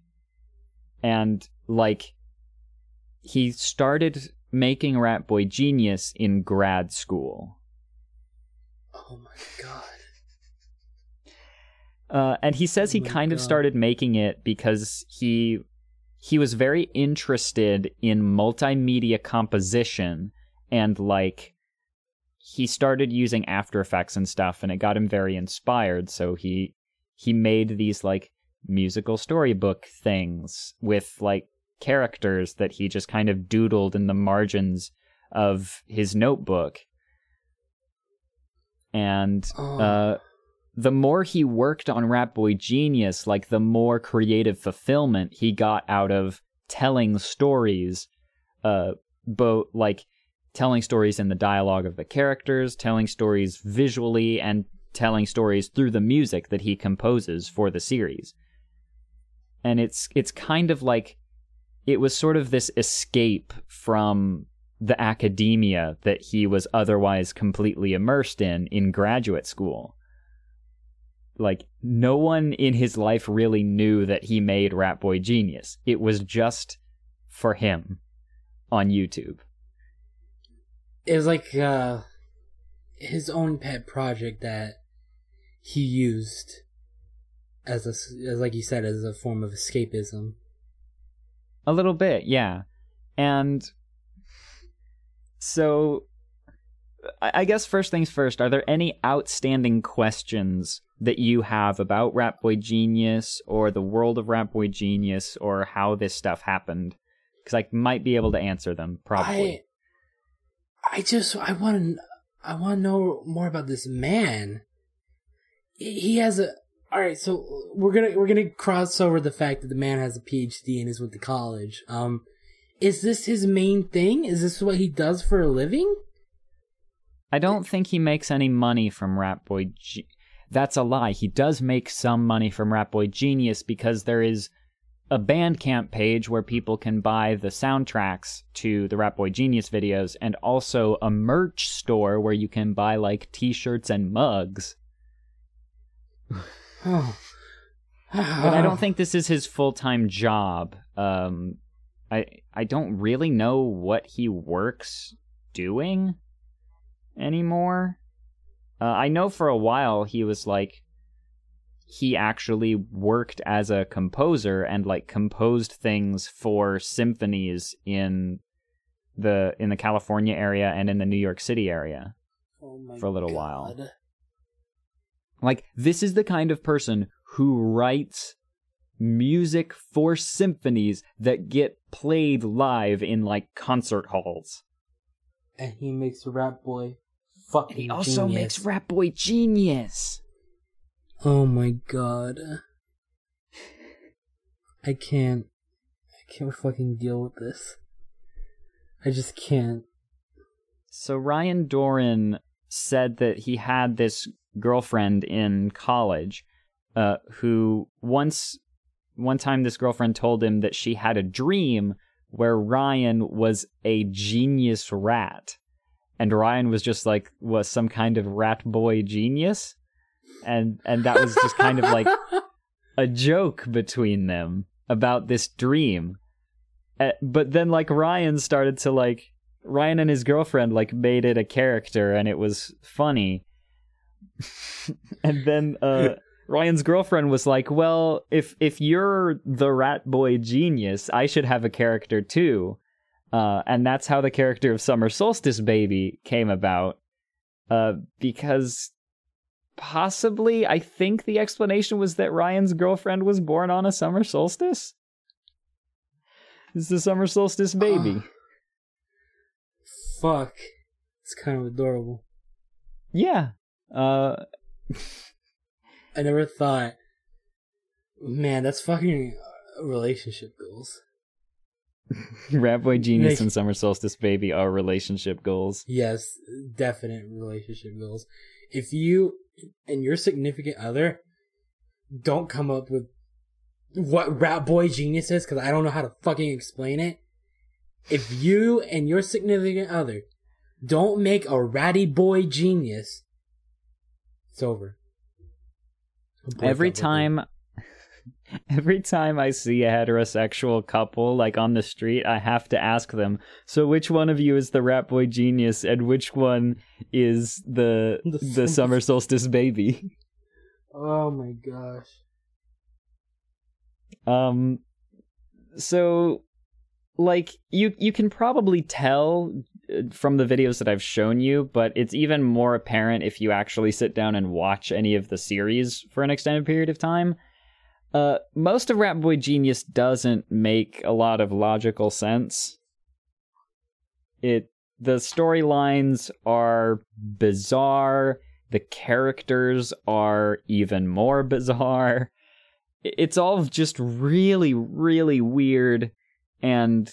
And like, he started making Ratboy Genius in grad school. Oh my god. Uh, and he says he oh kind god. of started making it because he he was very interested in multimedia composition, and like he started using After Effects and stuff, and it got him very inspired, so he he made these like musical storybook things with like characters that he just kind of doodled in the margins of his notebook. And oh. uh, the more he worked on Ratboy Genius, like the more creative fulfillment he got out of telling stories, uh, both like telling stories in the dialogue of the characters, telling stories visually, and telling stories through the music that he composes for the series. And it's it's kind of like, it was sort of this escape from the academia that he was otherwise completely immersed in in graduate school. Like, no one in his life really knew that he made Ratboy Genius. It was just for him on YouTube. It was like uh, his own pet project that he used as, a, as like you said, as a form of escapism. A little bit, yeah. And so, I guess first things first, are there any outstanding questions that you have about Ratboy Genius or the world of Ratboy Genius or how this stuff happened? Because I might be able to answer them, probably. I, I just, I want to I want to know more about this man. He has a... All right, so we're gonna we're gonna cross over the fact that the man has a P H D and is with the college. Um, is this his main thing? Is this what he does for a living? I don't think he makes any money from Ratboy. G- That's a lie. He does make some money from Ratboy Genius because there is a Bandcamp page where people can buy the soundtracks to the Ratboy Genius videos, and also a merch store where you can buy like T-shirts and mugs. Oh. But I don't think this is his full-time job. Um, I I don't really know what he works doing anymore. Uh, I know for a while he was like, he actually worked as a composer and like composed things for symphonies in the in the California area and in the New York City area oh my for a little God. while. Like, this is the kind of person who writes music for symphonies that get played live in, like, concert halls. And he makes Ratboy fucking genius. And he also genius. makes Ratboy Genius. Oh my god. I can't. I can't fucking deal with this. I just can't. So Ryan Dorin said that he had this girlfriend in college uh who once one time this girlfriend told him that she had a dream where Ryan was a genius rat. And Ryan was just like, was some kind of Ratboy genius. And and that was just kind of like a joke between them about this dream. Uh, but then like Ryan started to like, Ryan and his girlfriend like made it a character and it was funny. And then uh, Ryan's girlfriend was like, well, if if you're the Ratboy genius, I should have a character too. Uh, and that's how the character of Summer Solstice Baby came about. Uh, because possibly, I think the explanation was that Ryan's girlfriend was born on a summer solstice. It's the Summer Solstice Baby. Uh, fuck. It's kind of adorable. Yeah. Uh, I never thought, man, that's fucking relationship goals. Ratboy Genius and Summer Solstice Baby are relationship goals. Yes, definite relationship goals. If you and your significant other don't come up with what Ratboy Genius is, because I don't know how to fucking explain it. If you and your significant other don't make a Ratty Boy Genius, it's over. Every time... Every time I see a heterosexual couple, like, on the street, I have to ask them, so which one of you is the Ratboy Genius and which one is the the, the Summer Solstice Baby? Oh, my gosh. Um, so, like, you, you can probably tell from the videos that I've shown you, but it's even more apparent if you actually sit down and watch any of the series for an extended period of time. Uh, most of Ratboy Genius doesn't make a lot of logical sense. It the storylines are bizarre. The characters are even more bizarre. It's all just really, really weird, and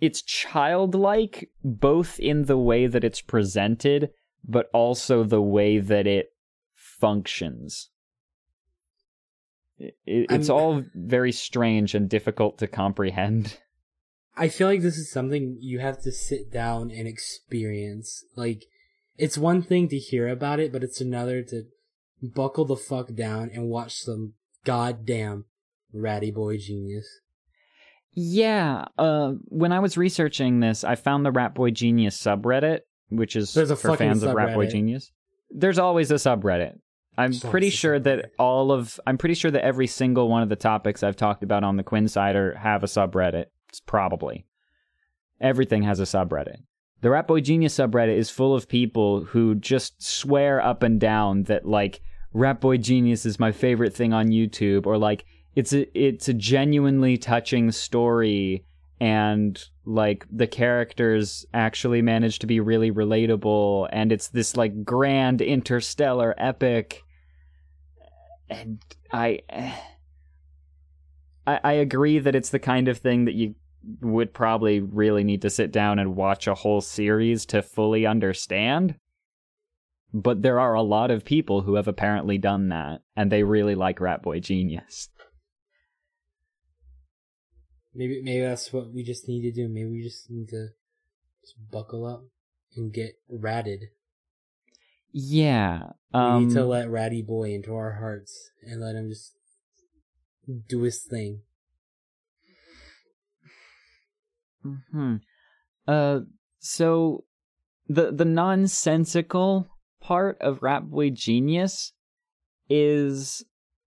it's childlike, both in the way that it's presented, but also the way that it functions. It's I'm, all very strange and difficult to comprehend. I feel like this is something you have to sit down and experience. Like, it's one thing to hear about it, but it's another to buckle the fuck down and watch some goddamn Ratboy Genius. Yeah, uh, when I was researching this, I found the Ratboy Genius subreddit, which is There's a for fans subreddit. of Ratboy Genius. There's always a subreddit. I'm pretty sure that all of, I'm pretty sure that every single one of the topics I've talked about on the Quinnsider have a subreddit. It's probably. Everything has a subreddit. The Ratboy Genius subreddit is full of people who just swear up and down that, like, Ratboy Genius is my favorite thing on YouTube, or, like, it's a, it's a genuinely touching story, and, like, the characters actually manage to be really relatable, and it's this, like, grand interstellar epic. And I, I, I agree that it's the kind of thing that you would probably really need to sit down and watch a whole series to fully understand. But there are a lot of people who have apparently done that, and they really like Ratboy Genius. Maybe maybe that's what we just need to do. Maybe we just need to just buckle up and get ratted. Yeah. Um, we need to let Ratty Boy into our hearts and let him just do his thing. Mm-hmm. Uh, so, the, the nonsensical part of Ratboy Genius is...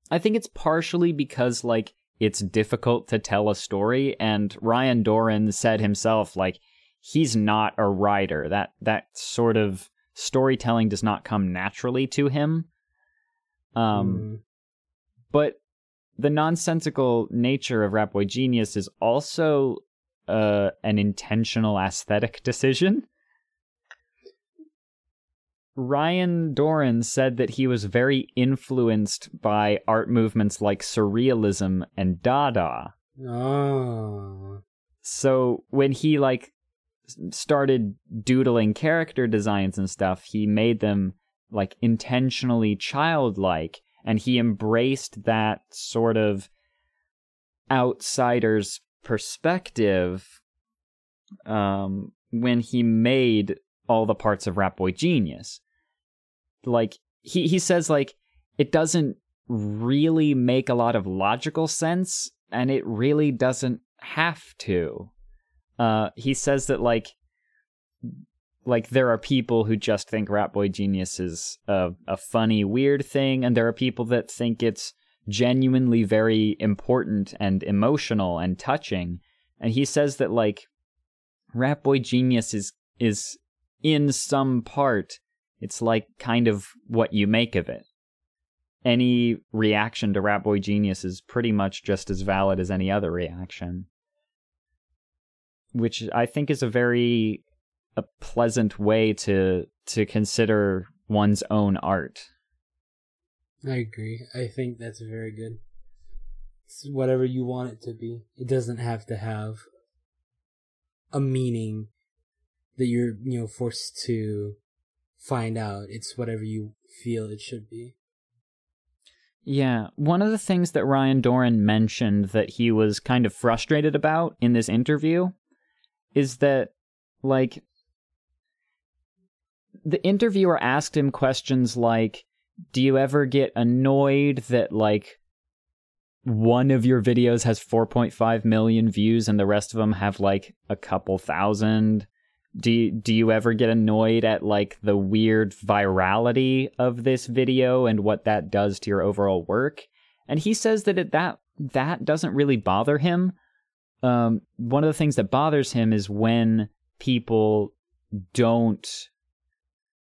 I think it's partially because, like, it's difficult to tell a story, and Ryan Dorin said himself, like, he's not a writer. That that sort of storytelling does not come naturally to him. Um, mm. But the nonsensical nature of Ratboy Genius is also uh, an intentional aesthetic decision. Ryan Dorin said that he was very influenced by art movements like surrealism and Dada. Oh. So when he, like, started doodling character designs and stuff, he made them, like, intentionally childlike, and he embraced that sort of outsider's perspective um, when he made all the parts of Ratboy Genius. Like, he, he says, like, it doesn't really make a lot of logical sense, and it really doesn't have to. Uh, he says that, like, like there are people who just think Ratboy Genius is a, a funny, weird thing, and there are people that think it's genuinely very important and emotional and touching. And he says that, like, Ratboy Genius is is in some part, it's like kind of what you make of it. Any reaction to Ratboy Genius is pretty much just as valid as any other reaction, which I think is a very a pleasant way to to consider one's own art. I agree. I think that's very good. It's whatever you want it to be. It doesn't have to have a meaning that you're, you know, forced to find out. It's whatever you feel it should be. Yeah. One of the things that Ryan Dorin mentioned that he was kind of frustrated about in this interview is that, like, the interviewer asked him questions like, do you ever get annoyed that, like, one of your videos has four point five million views and the rest of them have, like, a couple thousand? Do you, do you ever get annoyed at, like, the weird virality of this video and what that does to your overall work? And he says that it, that that doesn't really bother him. Um, one of the things that bothers him is when people don't...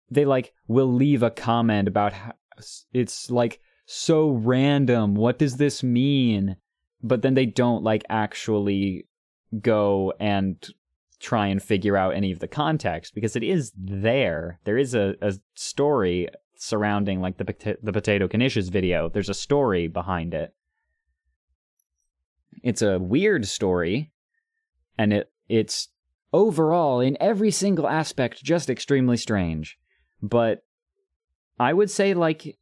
They, like, will leave a comment about how it's, like, so random. What does this mean? But then they don't, like, actually go and try and figure out any of the context, because it is there. There is a, a story surrounding, like, the pota- the Potato Knishes video. There's a story behind it. It's a weird story, and it it's overall, in every single aspect, just extremely strange. But I would say, like,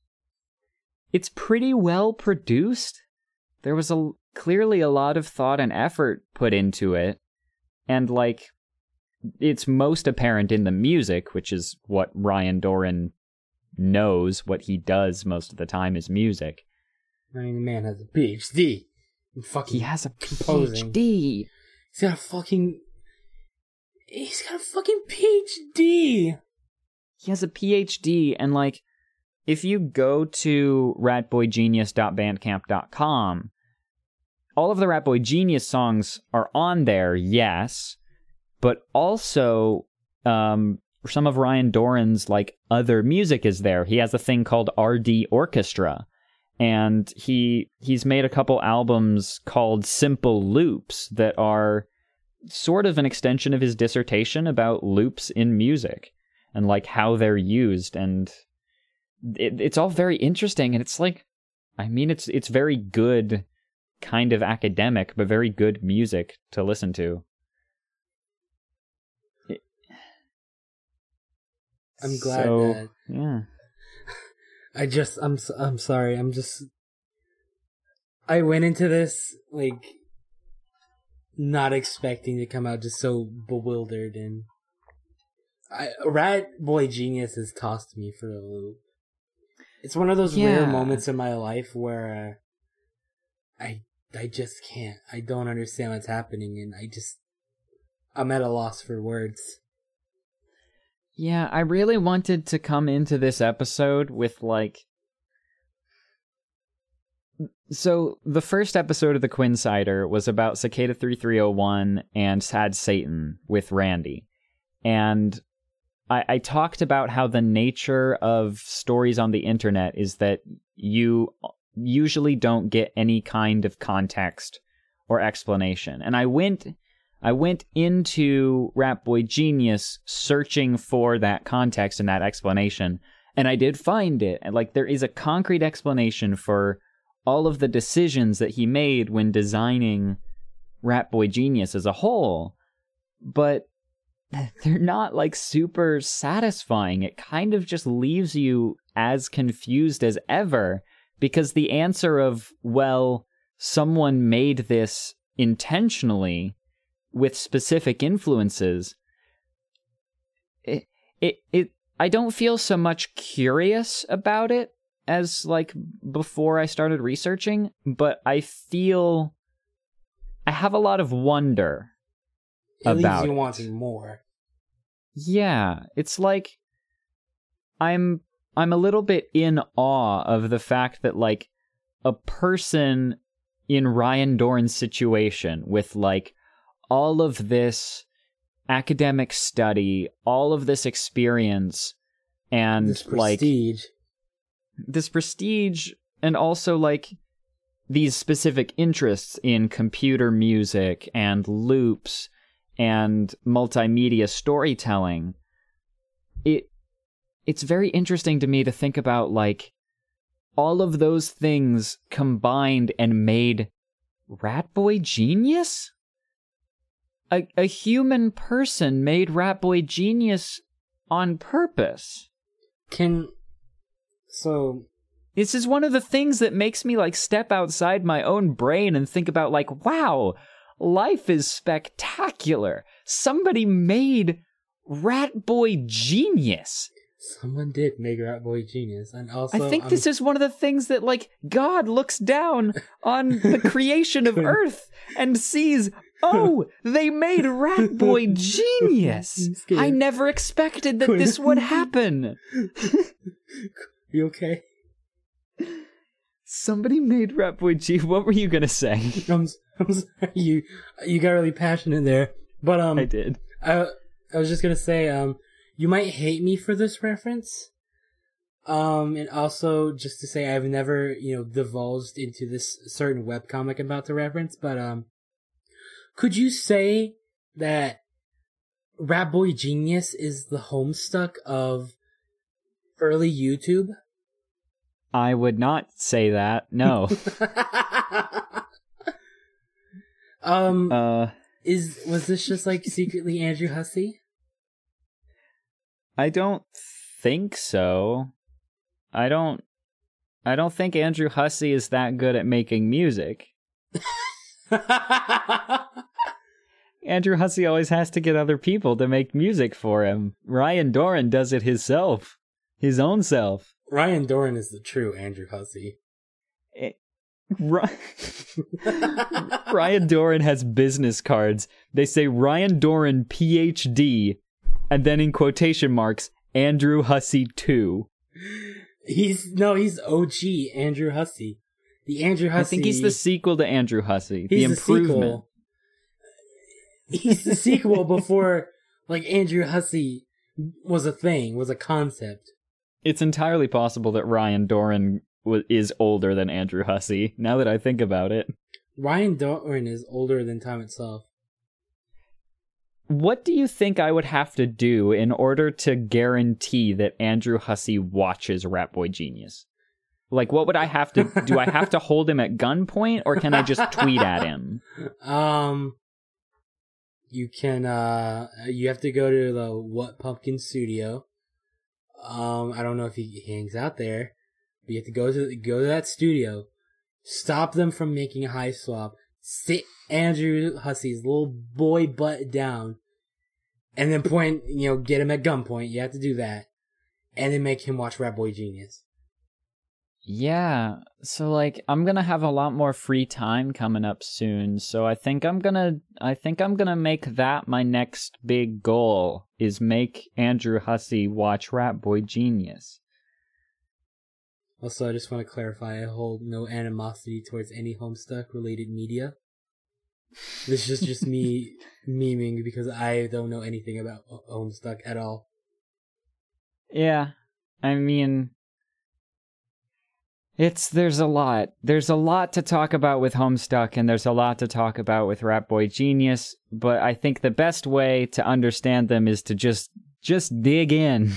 it's pretty well produced. There was a, clearly a lot of thought and effort put into it. And, like, it's most apparent in the music, which is what Ryan Dorin knows, what he does most of the time is music. I mean, the man has a P H D. I'm fucking He has a composing. P H D! He's got a fucking... He's got a fucking P H D! He has a P H D, and, like, if you go to ratboy genius dot bandcamp dot com, all of the Ratboy Genius songs are on there, yes, but also um, some of Ryan Dorin's, like, other music is there. He has a thing called R D Orchestra, and he he's made a couple albums called Simple Loops that are sort of an extension of his dissertation about loops in music and, like, how they're used, and it, it's all very interesting, and it's, like, I mean, it's it's very good... kind of academic, but very good music to listen to. I'm glad so, that. Yeah. I just, I'm, I'm sorry. I'm just. I went into this like not expecting to come out just so bewildered, and I Ratboy Genius has tossed me for a loop. It's one of those yeah. rare moments in my life where. Uh, I I just can't. I don't understand what's happening, and I just... I'm at a loss for words. Yeah, I really wanted to come into this episode with, like... So, the first episode of The Quinnsider was about Cicada thirty-three oh one and Sad Satan with Randy. And I, I talked about how the nature of stories on the internet is that you... usually don't get any kind of context or explanation. And I went I went into Ratboy Genius searching for that context and that explanation, and I did find it. And, like, there is a concrete explanation for all of the decisions that he made when designing Ratboy Genius as a whole, but they're not, like, super satisfying. It kind of just leaves you as confused as ever. Because the answer of, well, someone made this intentionally with specific influences, it, it, it, I don't feel so much curious about it as like before I started researching, but I feel I have a lot of wonder about it. It leaves you wanting more. Yeah, it's like I'm I'm a little bit in awe of the fact that like a person in Ryan Dorin's situation with like all of this academic study, all of this experience, and this prestige. like this prestige, and also like these specific interests in computer music and loops and multimedia storytelling, it it's very interesting to me to think about like all of those things combined and made Ratboy Genius? A, a human person made Ratboy Genius on purpose. Can... So... This is one of the things that makes me, like, step outside my own brain and think about, like, wow, life is spectacular. Somebody made Ratboy Genius. Someone did make Ratboy Genius, and also I think um, this is one of the things that, like, God looks down on the creation of Earth and sees, oh, they made Ratboy Genius. I never expected that this would happen. You okay? Somebody made Ratboy Genius. What were you gonna say? I'm, I'm sorry. You you got really passionate there, but um, I did. I I was just gonna say um. You might hate me for this reference. Um, and also just to say I've never, you know, divulged into this certain webcomic I'm about to reference, but um could you say that Ratboy Genius is the Homestuck of early YouTube? I would not say that, no. um uh, is was this just like secretly Andrew Hussey? I don't think so. I don't I don't think Andrew Hussey is that good at making music. Andrew Hussey always has to get other people to make music for him. Ryan Dorin does it himself. His own self. Ryan Dorin is the true Andrew Hussey. It, Ryan Dorin has business cards. They say Ryan Dorin P H D, and then in quotation marks, Andrew Hussey two. He's, no, he's O G Andrew Hussey. The Andrew Hussey. I think he's the sequel to Andrew Hussey. The improvement. The he's the sequel before, like, Andrew Hussey was a thing, was a concept. It's entirely possible that Ryan Dorin w- is older than Andrew Hussey, now that I think about it. Ryan Dorin is older than time itself. What do you think I would have to do in order to guarantee that Andrew Hussey watches Ratboy Genius? Like, what would I have to do? I have to hold him at gunpoint, or can I just tweet at him? Um, you can. Uh, you have to go to the What Pumpkin Studio. Um, I don't know if he hangs out there, but you have to go to go to that studio, stop them from making a high swap. Sit Andrew Hussey's little boy butt down, and then point, you know, get him at gunpoint. You have to do that, and then make him watch Ratboy Genius. Yeah, so like I'm gonna have a lot more free time coming up soon, so I think I'm gonna, I think I'm gonna make that my next big goal is make Andrew Hussey watch Ratboy Genius. Also, I just want to clarify, I hold no animosity towards any Homestuck-related media. This is just me memeing because I don't know anything about Homestuck at all. Yeah, I mean, it's there's a lot. There's a lot to talk about with Homestuck, and there's a lot to talk about with Ratboy Genius, but I think the best way to understand them is to just just dig in.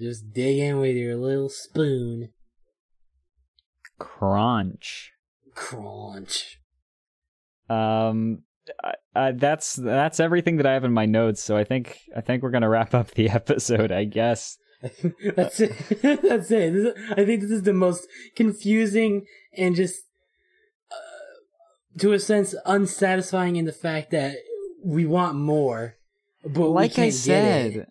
Just dig in with your little spoon. Crunch. Crunch. Um, I, I, that's that's everything that I have in my notes. So I think I think we're gonna wrap up the episode. I guess that's it. That's it. This is, I think this is the most confusing and just, uh, to a sense, unsatisfying in the fact that we want more, but like we can't I said, get it.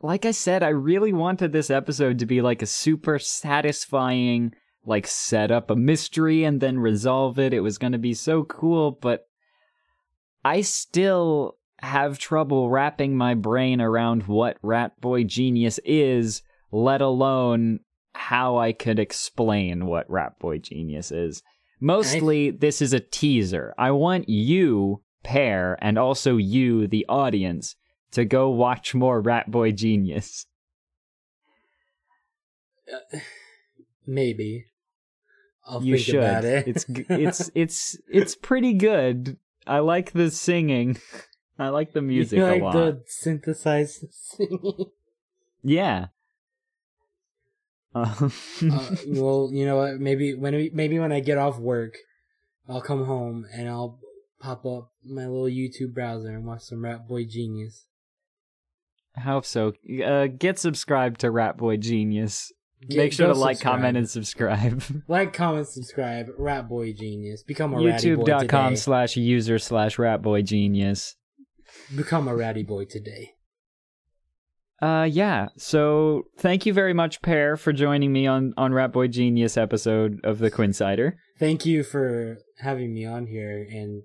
Like I said, I really wanted this episode to be like a super satisfying, like, set up a mystery and then resolve it. It was going to be so cool, but I still have trouble wrapping my brain around what Ratboy Genius is, let alone how I could explain what Ratboy Genius is. Mostly, I... this is a teaser. I want you, Pear, and also you, the audience, to go watch more Ratboy Genius. Uh, maybe. I'll you think should. About it. it's it's it's it's pretty good. I like the singing. I like the music you like a lot. The synthesized singing. Yeah. Um. uh, well, you know what? Maybe when we, maybe when I get off work, I'll come home and I'll pop up my little YouTube browser and watch some Ratboy Genius. I hope so. Uh, get subscribed to Ratboy Genius. Get, Make sure to like, subscribe. comment, and subscribe. Like, comment, subscribe. Ratboy Genius. Become a ratty boy today. YouTube.com slash user slash Ratboy Genius. Become a ratty boy today. Uh, yeah. So thank you very much, Pear, for joining me on, on Ratboy Genius episode of The Quinnsider. Thank you for having me on here and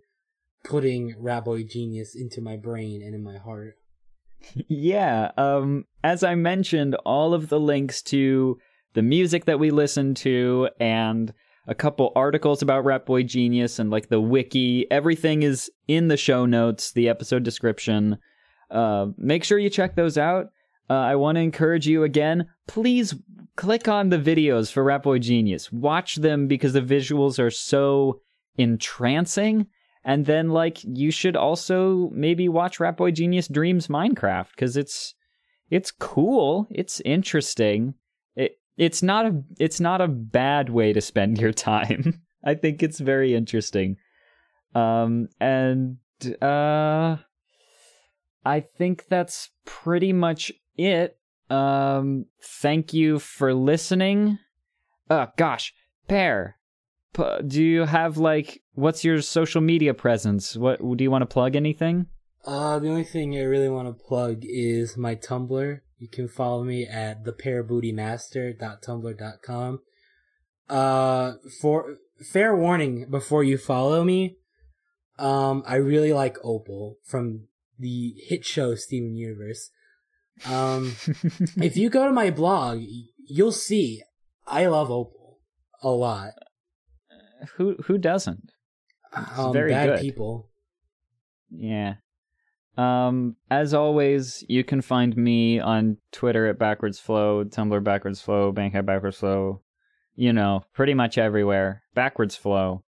putting Ratboy Genius into my brain and in my heart. Yeah, um, as I mentioned, all of the links to the music that we listened to and a couple articles about Ratboy Genius and like the wiki, everything is in the show notes, the episode description. Uh, make sure you check those out. Uh, I want to encourage you again, please click on the videos for Ratboy Genius. Watch them because the visuals are so entrancing. And then, like, you should also maybe watch Ratboy Genius Dreams Minecraft, because it's it's cool, it's interesting. It it's not a it's not a bad way to spend your time. I think it's very interesting. Um, and uh, I think that's pretty much it. Um, thank you for listening. Oh gosh, Pear. Do you have, like, what's your social media presence? What do you want to plug anything? Uh, the only thing I really want to plug is my Tumblr. You can follow me at the pear booty master dot tumblr dot com. Uh, for fair warning before you follow me, um, I really like Opal from the hit show Steven Universe. Um, if you go to my blog, you'll see I love Opal a lot. Who who doesn't? It's um, very bad good. people. Yeah. Um. As always, you can find me on Twitter at Backwards Flow, Tumblr Backwards Flow, Bandcamp Backwards Flow. You know, pretty much everywhere. Backwards Flow.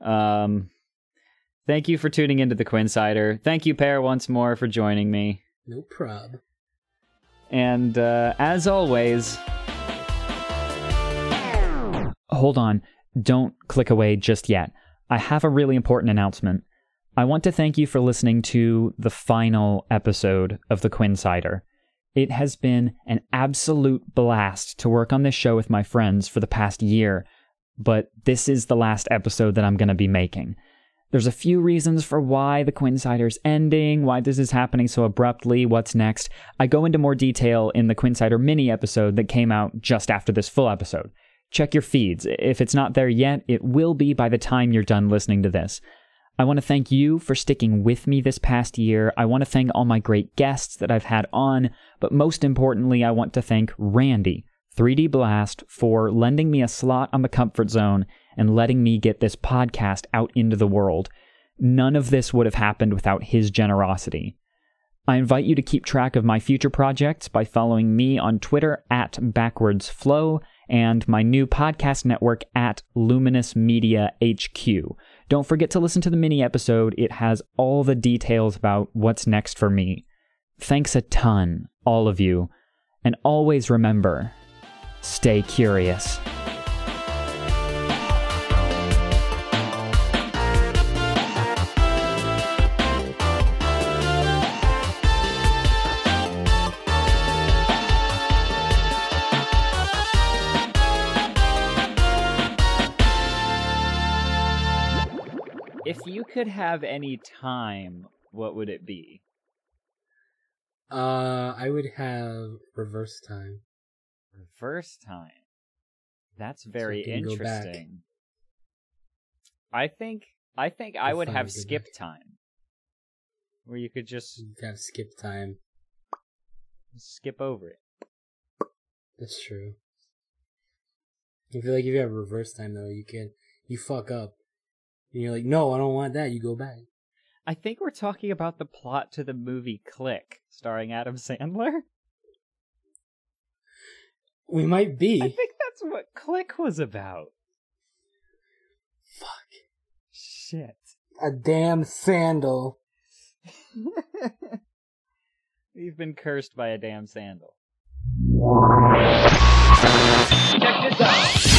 Um. Thank you for tuning into the Quinnsider. Thank you, Pear, once more for joining me. No prob. And uh, as always, hold on. Don't click away just yet. I have a really important announcement. I want to thank you for listening to the final episode of The Quinnsider. It has been an absolute blast to work on this show with my friends for the past year, but this is the last episode that I'm going to be making. There's a few reasons for why The Quinnsider's ending, why this is happening so abruptly, what's next. I go into more detail in the Quinnsider mini episode that came out just after this full episode. Check your feeds. If it's not there yet, it will be by the time you're done listening to this. I want to thank you for sticking with me this past year. I want to thank all my great guests that I've had on, but most importantly, I want to thank Randy, three D Blast, for lending me a slot on the Comfort Zone and letting me get this podcast out into the world. None of this would have happened without his generosity. I invite you to keep track of my future projects by following me on Twitter at BackwardsFlow, and my new podcast network at Luminous Media H Q. Don't forget to listen to the mini episode. It has all the details about what's next for me. Thanks a ton, all of you. And always remember, stay curious. Could have any time what would it be? Uh, I would have reverse time. Reverse time. That's very so interesting. I think I think I, I would have skip back. time, where you could just you gotta skip time, skip over it. That's true. I feel like if you have reverse time though, you can you fuck up, and you're like, no, I don't want that. You go back. I think we're talking about the plot to the movie Click, starring Adam Sandler. We might be. I think that's what Click was about. Fuck. Shit. A damn sandal. We've been cursed by a damn sandal. Check this out.